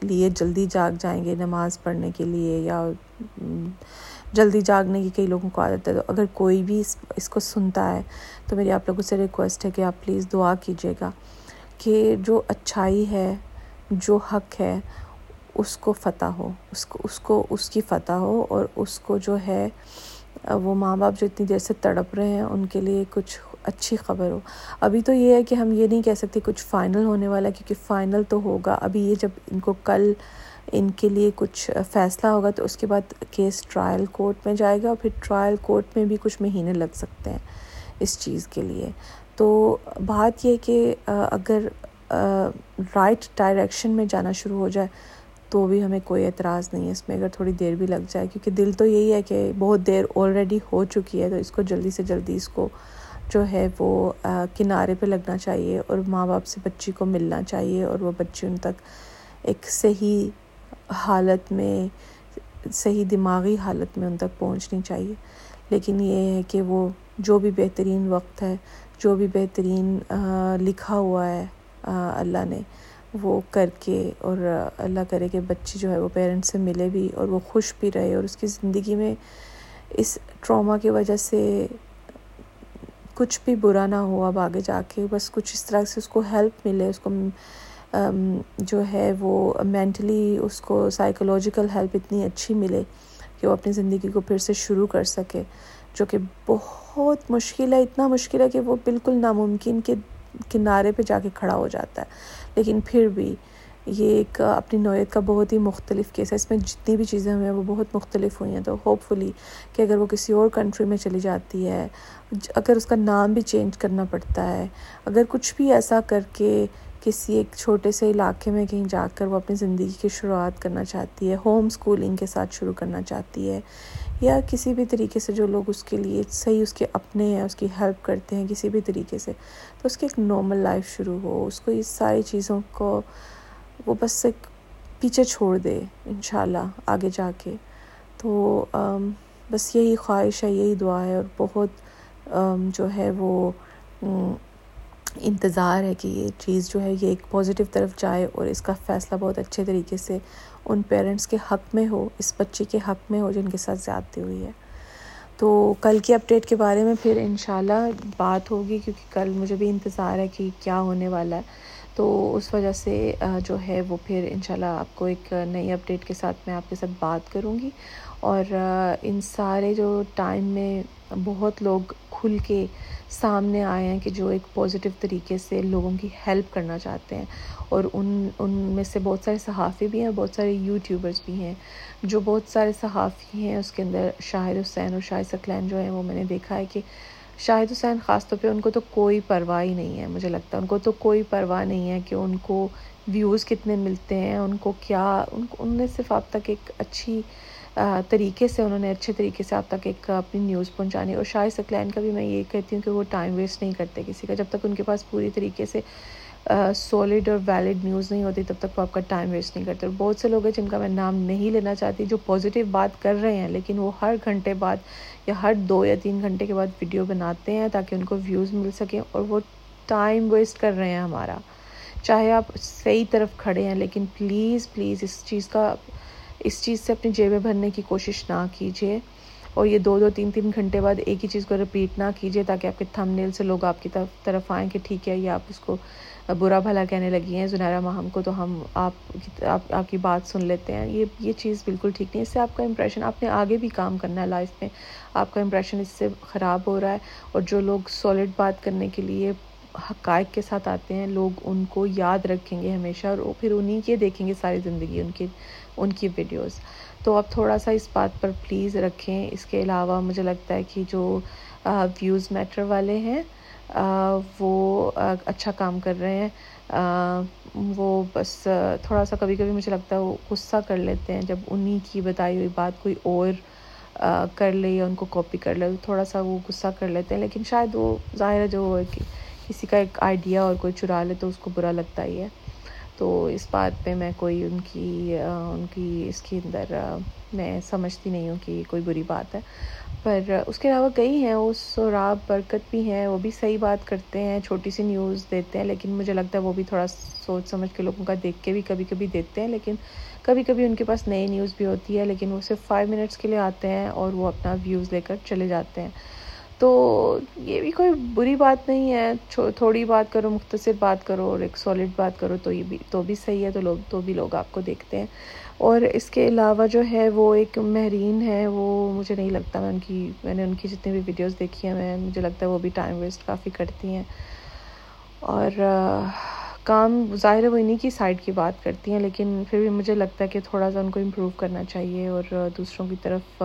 لیے جلدی جاگ جائیں گے نماز پڑھنے کے لیے، یا جلدی جاگنے کی کئی لوگوں کو عادت ہے۔ تو اگر کوئی بھی اس کو سنتا ہے تو میری آپ لوگوں سے ریکویسٹ ہے کہ آپ پلیز دعا کیجیے گا کہ جو اچھائی ہے، جو حق ہے، اس کو فتح ہو، اس کو اس کی فتح ہو، اور اس کو جو ہے وہ ماں باپ جو اتنی دیر سے تڑپ رہے ہیں ان کے لیے کچھ اچھی خبر ہو۔ ابھی تو یہ ہے کہ ہم یہ نہیں کہہ سکتے کچھ فائنل ہونے والا، کیونکہ فائنل تو ہوگا ابھی، یہ جب ان کو کل ان کے لیے کچھ فیصلہ ہوگا تو اس کے بعد کیس ٹرائل کورٹ میں جائے گا، اور پھر ٹرائل کورٹ میں بھی کچھ مہینے لگ سکتے ہیں اس چیز کے لیے۔ تو بات یہ کہ اگر رائٹ ڈائریکشن میں جانا شروع ہو جائے تو بھی ہمیں کوئی اعتراض نہیں ہے اس میں، اگر تھوڑی دیر بھی لگ جائے، کیونکہ دل تو یہی ہے کہ بہت دیر آلریڈی ہو چکی ہے، تو اس کو جلدی سے جلدی اس کو جو ہے وہ کنارے پہ لگنا چاہیے، اور ماں باپ سے بچی کو ملنا چاہیے، اور وہ بچی ان تک ایک صحیح حالت میں، صحیح دماغی حالت میں ان تک پہنچنی چاہیے۔ لیکن یہ ہے کہ وہ جو بھی بہترین وقت ہے، جو بھی بہترین لکھا ہوا ہے اللہ نے، وہ کر کے، اور اللہ کرے کہ بچی جو ہے وہ پیرنٹس سے ملے بھی اور وہ خوش بھی رہے، اور اس کی زندگی میں اس ٹراما کی وجہ سے کچھ بھی برا نہ ہوا اب آگے جا کے، بس کچھ اس طرح سے اس کو ہیلپ ملے، اس کو جو ہے وہ مینٹلی اس کو سائیکولوجیکل ہیلپ اتنی اچھی ملے کہ وہ اپنی زندگی کو پھر سے شروع کر سکے، جو کہ بہت مشکل ہے، اتنا مشکل ہے کہ وہ بالکل ناممکن کے کنارے پہ جا کے کھڑا ہو جاتا ہے۔ لیکن پھر بھی یہ ایک اپنی نوعیت کا بہت ہی مختلف کیس ہے، اس میں جتنی بھی چیزیں ہوئی ہیں وہ بہت مختلف ہوئی ہیں۔ تو ہوپ فلی کہ اگر وہ کسی اور کنٹری میں چلی جاتی ہے، اگر اس کا نام بھی چینج کرنا پڑتا ہے، اگر کچھ بھی ایسا کر کے کسی ایک چھوٹے سے علاقے میں کہیں جا کر وہ اپنی زندگی کی شروعات کرنا چاہتی ہے، ہوم سکولنگ کے ساتھ شروع کرنا چاہتی ہے، یا کسی بھی طریقے سے جو لوگ اس کے لیے صحیح اس کے اپنے ہیں، اس کی ہیلپ کرتے ہیں کسی بھی طریقے سے، تو اس کی ایک نارمل لائف شروع ہو، اس کو یہ ساری چیزوں کو وہ بس ایک پیچھے چھوڑ دے انشاءاللہ آگے جا کے۔ تو بس یہی خواہش ہے، یہی دعا ہے، اور بہت جو ہے وہ انتظار ہے کہ یہ چیز جو ہے یہ ایک پازیٹیو طرف جائے، اور اس کا فیصلہ بہت اچھے طریقے سے ان پیرنٹس کے حق میں ہو، اس بچی کے حق میں ہو جن کے ساتھ زیادتی ہوئی ہے۔ تو کل کی اپڈیٹ کے بارے میں پھر انشاءاللہ بات ہوگی، کیونکہ کل مجھے بھی انتظار ہے کہ کیا ہونے والا ہے، تو اس وجہ سے جو ہے وہ پھر انشاءاللہ آپ کو ایک نئی اپڈیٹ کے ساتھ میں آپ کے ساتھ بات کروں گی۔ اور ان سارے جو ٹائم میں بہت لوگ کھل کے سامنے آئے ہیں کہ جو ایک پازیٹیو طریقے سے لوگوں کی ہیلپ کرنا چاہتے ہیں، اور ان میں سے بہت سارے صحافی بھی ہیں، بہت سارے یوٹیوبرز بھی ہیں۔ جو بہت سارے صحافی ہیں اس کے اندر شاہد حسین اور شاہد ثقلین جو ہیں، وہ میں نے دیکھا ہے کہ شاہد حسین خاص طور پہ ان کو تو کوئی پرواہ ہی نہیں ہے، مجھے لگتا ہے ان کو تو کوئی پرواہ نہیں ہے کہ ان کو ویوز کتنے ملتے ہیں، ان کو کیا، ان نے صرف آپ تک ایک اچھی طریقے سے، انہوں نے اچھے طریقے سے آپ تک ایک اپنی نیوز پہنچانی۔ اور شاہد ثقلین کا بھی میں یہ کہتی ہوں کہ وہ ٹائم ویسٹ نہیں کرتے کسی کا، جب تک ان کے پاس پوری طریقے سے سولیڈ اور ویلڈ نیوز نہیں ہوتی تب تک وہ آپ کا ٹائم ویسٹ نہیں کرتے۔ اور بہت سے لوگ ہیں جن کا میں نام نہیں لینا چاہتی، جو پازیٹیو بات کر رہے ہیں، لیکن وہ ہر گھنٹے بعد یا ہر 2 یا 3 گھنٹے کے بعد ویڈیو بناتے ہیں تاکہ ان کو ویوز مل سکیں، اور وہ ٹائم ویسٹ کر رہے ہیں ہمارا۔ چاہے آپ صحیح طرف کھڑے ہیں، لیکن پلیز اس چیز سے اپنی جیبیں بھرنے کی کوشش نہ کیجیے، اور یہ 2-3 گھنٹے بعد ایک ہی چیز کو ریپیٹ نہ کیجیے تاکہ آپ کے تھم نیل سے لوگ آپ کی طرف آئیں کہ ٹھیک ہے، یہ آپ اس کو برا بھلا کہنے لگی ہیں زنارہ ماہم کو، تو ہم آپ کی بات سن لیتے ہیں۔ یہ چیز بالکل ٹھیک نہیں ہے، اس سے آپ کا امپریشن، آپ نے آگے بھی کام کرنا ہے لائف میں، آپ کا امپریشن اس سے خراب ہو رہا ہے۔ اور جو لوگ سالڈ بات کرنے کے لیے حقائق کے ساتھ آتے ہیں، لوگ ان کو یاد رکھیں گے ہمیشہ، اور پھر انہیں کے دیکھیں گے ساری زندگی ان کی ویڈیوز۔ تو آپ تھوڑا سا اس بات پر پلیز رکھیں۔ اس کے علاوہ مجھے لگتا ہے کہ جو ویوز میٹر والے ہیں وہ اچھا کام کر رہے ہیں، وہ بس تھوڑا سا کبھی کبھی مجھے لگتا ہے وہ غصہ کر لیتے ہیں جب انہی کی بتائی ہوئی بات کوئی اور کر لے یا ان کو کاپی کر لے، تھوڑا سا وہ غصہ کر لیتے ہیں، لیکن شاید وہ ظاہر ہے جو کسی کا ایک آئیڈیا اور کوئی چرا لے تو اس کو برا لگتا ہی ہے۔ تو اس بات پہ میں کوئی ان کی اس کے اندر میں سمجھتی نہیں ہوں کہ کوئی بری بات ہے۔ پر اس کے علاوہ کئی ہیں، وہ سوراب برکت بھی ہیں، وہ بھی صحیح بات کرتے ہیں، چھوٹی سی نیوز دیتے ہیں، لیکن مجھے لگتا ہے وہ بھی تھوڑا سوچ سمجھ کے لوگوں کا دیکھ کے بھی کبھی کبھی دیتے ہیں، لیکن کبھی کبھی ان کے پاس نئی نیوز بھی ہوتی ہے، لیکن وہ صرف 5 منٹس کے لیے آتے ہیں اور وہ اپنا ویوز لے کر چلے جاتے ہیں. تو یہ بھی کوئی بری بات نہیں ہے، تھوڑی بات کرو، مختصر بات کرو اور ایک سالڈ بات کرو تو یہ بھی تو بھی صحیح ہے، تو لوگ تو بھی لوگ آپ کو دیکھتے ہیں. اور اس کے علاوہ جو ہے وہ ایک مہرین ہے، وہ مجھے نہیں لگتا، میں نے ان کی جتنی بھی ویڈیوز دیکھی ہیں مجھے لگتا ہے وہ بھی ٹائم ویسٹ کافی کرتی ہیں، اور کام ظاہر ہے وہ انہی کی سائڈ کی بات کرتی ہیں، لیکن پھر بھی مجھے لگتا ہے کہ تھوڑا سا ان کو امپروو کرنا چاہیے اور دوسروں کی طرف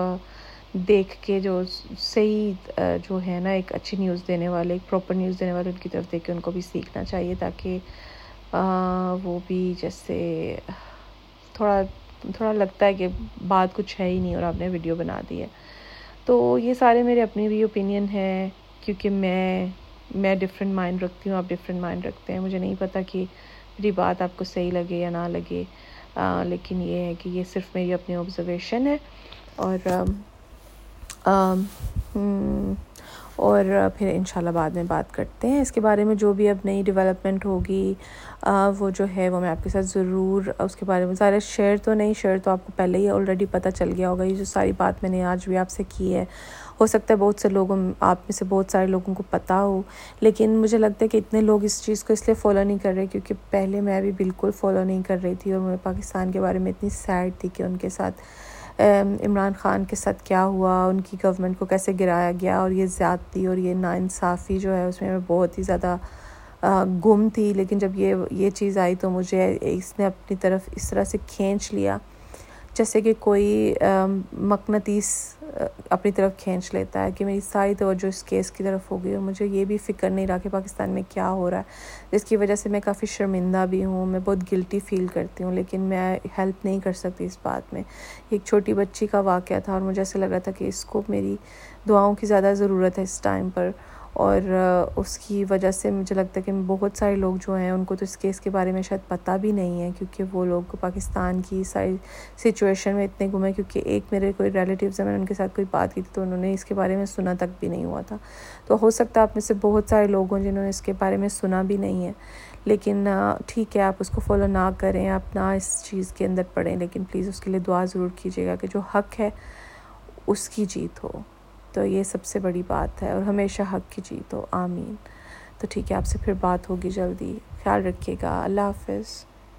دیکھ کے جو صحیح جو ہے نا ایک اچھی نیوز دینے والے، ایک پراپر نیوز دینے والے ان کی طرف دیکھ کے ان کو بھی سیکھنا چاہیے، تاکہ وہ بھی جیسے تھوڑا لگتا ہے کہ بات کچھ ہے ہی نہیں اور آپ نے ویڈیو بنا دی ہے. تو یہ سارے میرے اپنے بھی اوپینین ہیں، کیونکہ میں ڈفرینٹ مائنڈ رکھتی ہوں، آپ ڈفرینٹ مائنڈ رکھتے ہیں، مجھے نہیں پتہ کہ میری بات آپ کو صحیح لگے یا نہ لگے، لیکن یہ ہے کہ یہ صرف میری اپنی آبزرویشن ہے. اور پھر انشاءاللہ بعد میں بات کرتے ہیں اس کے بارے میں، جو بھی اب نئی ڈیولپمنٹ ہوگی وہ جو ہے وہ میں آپ کے ساتھ ضرور اس کے بارے میں ظاہر شیئر تو آپ کو پہلے ہی آلریڈی پتہ چل گیا ہوگا. یہ جو ساری بات میں نے آج بھی آپ سے کی ہے، ہو سکتا ہے بہت سے لوگوں، آپ میں سے بہت سارے لوگوں کو پتہ ہو، لیکن مجھے لگتا ہے کہ اتنے لوگ اس چیز کو اس لیے فالو نہیں کر رہے کیونکہ پہلے میں بھی بالکل فالو نہیں کر رہی تھی، اور میں پاکستان کے بارے میں اتنی سیڈ تھی کہ ان کے ساتھ، عمران خان کے ساتھ کیا ہوا، ان کی گورنمنٹ کو کیسے گرایا گیا، اور یہ زیادتی اور یہ ناانصافی جو ہے اس میں بہت ہی زیادہ گم تھی. لیکن جب یہ چیز آئی تو مجھے اس نے اپنی طرف اس طرح سے کھینچ لیا جیسے کہ کوئی مقناطیس اپنی طرف کھینچ لیتا ہے، کہ میری ساری توجہ اس کیس کی طرف ہو گئی، اور مجھے یہ بھی فکر نہیں رہا کہ پاکستان میں کیا ہو رہا ہے، جس کی وجہ سے میں کافی شرمندہ بھی ہوں، میں بہت گلٹی فیل کرتی ہوں، لیکن میں ہیلپ نہیں کر سکتی اس بات میں. ایک چھوٹی بچی کا واقعہ تھا اور مجھے ایسا لگ رہا تھا کہ اس کو میری دعاؤں کی زیادہ ضرورت ہے اس ٹائم پر، اور اس کی وجہ سے مجھے لگتا ہے کہ بہت سارے لوگ جو ہیں ان کو تو اس کیس کے بارے میں شاید پتہ بھی نہیں ہے، کیونکہ وہ لوگ پاکستان کی ساری سچویشن میں اتنے گم ہیں. کیونکہ ایک میرے کوئی ریلیٹیوز ہیں، میں نے ان کے ساتھ کوئی بات کی تھی تو انہوں نے اس کے بارے میں سنا تک بھی نہیں ہوا تھا. تو ہو سکتا ہے آپ میں سے بہت سارے لوگ ہوں جنہوں نے اس کے بارے میں سنا بھی نہیں ہے، لیکن ٹھیک ہے، آپ اس کو فالو نہ کریں، آپ نہ اس چیز کے اندر پڑیں، لیکن پلیز اس کے لیے دعا ضرور کیجیے گا کہ جو حق ہے اس کی جیت ہو. تو یہ سب سے بڑی بات ہے، اور ہمیشہ حق کی جیت ہو. آمین. تو ٹھیک ہے، آپ سے پھر بات ہوگی جلدی، خیال رکھیے گا، اللہ حافظ.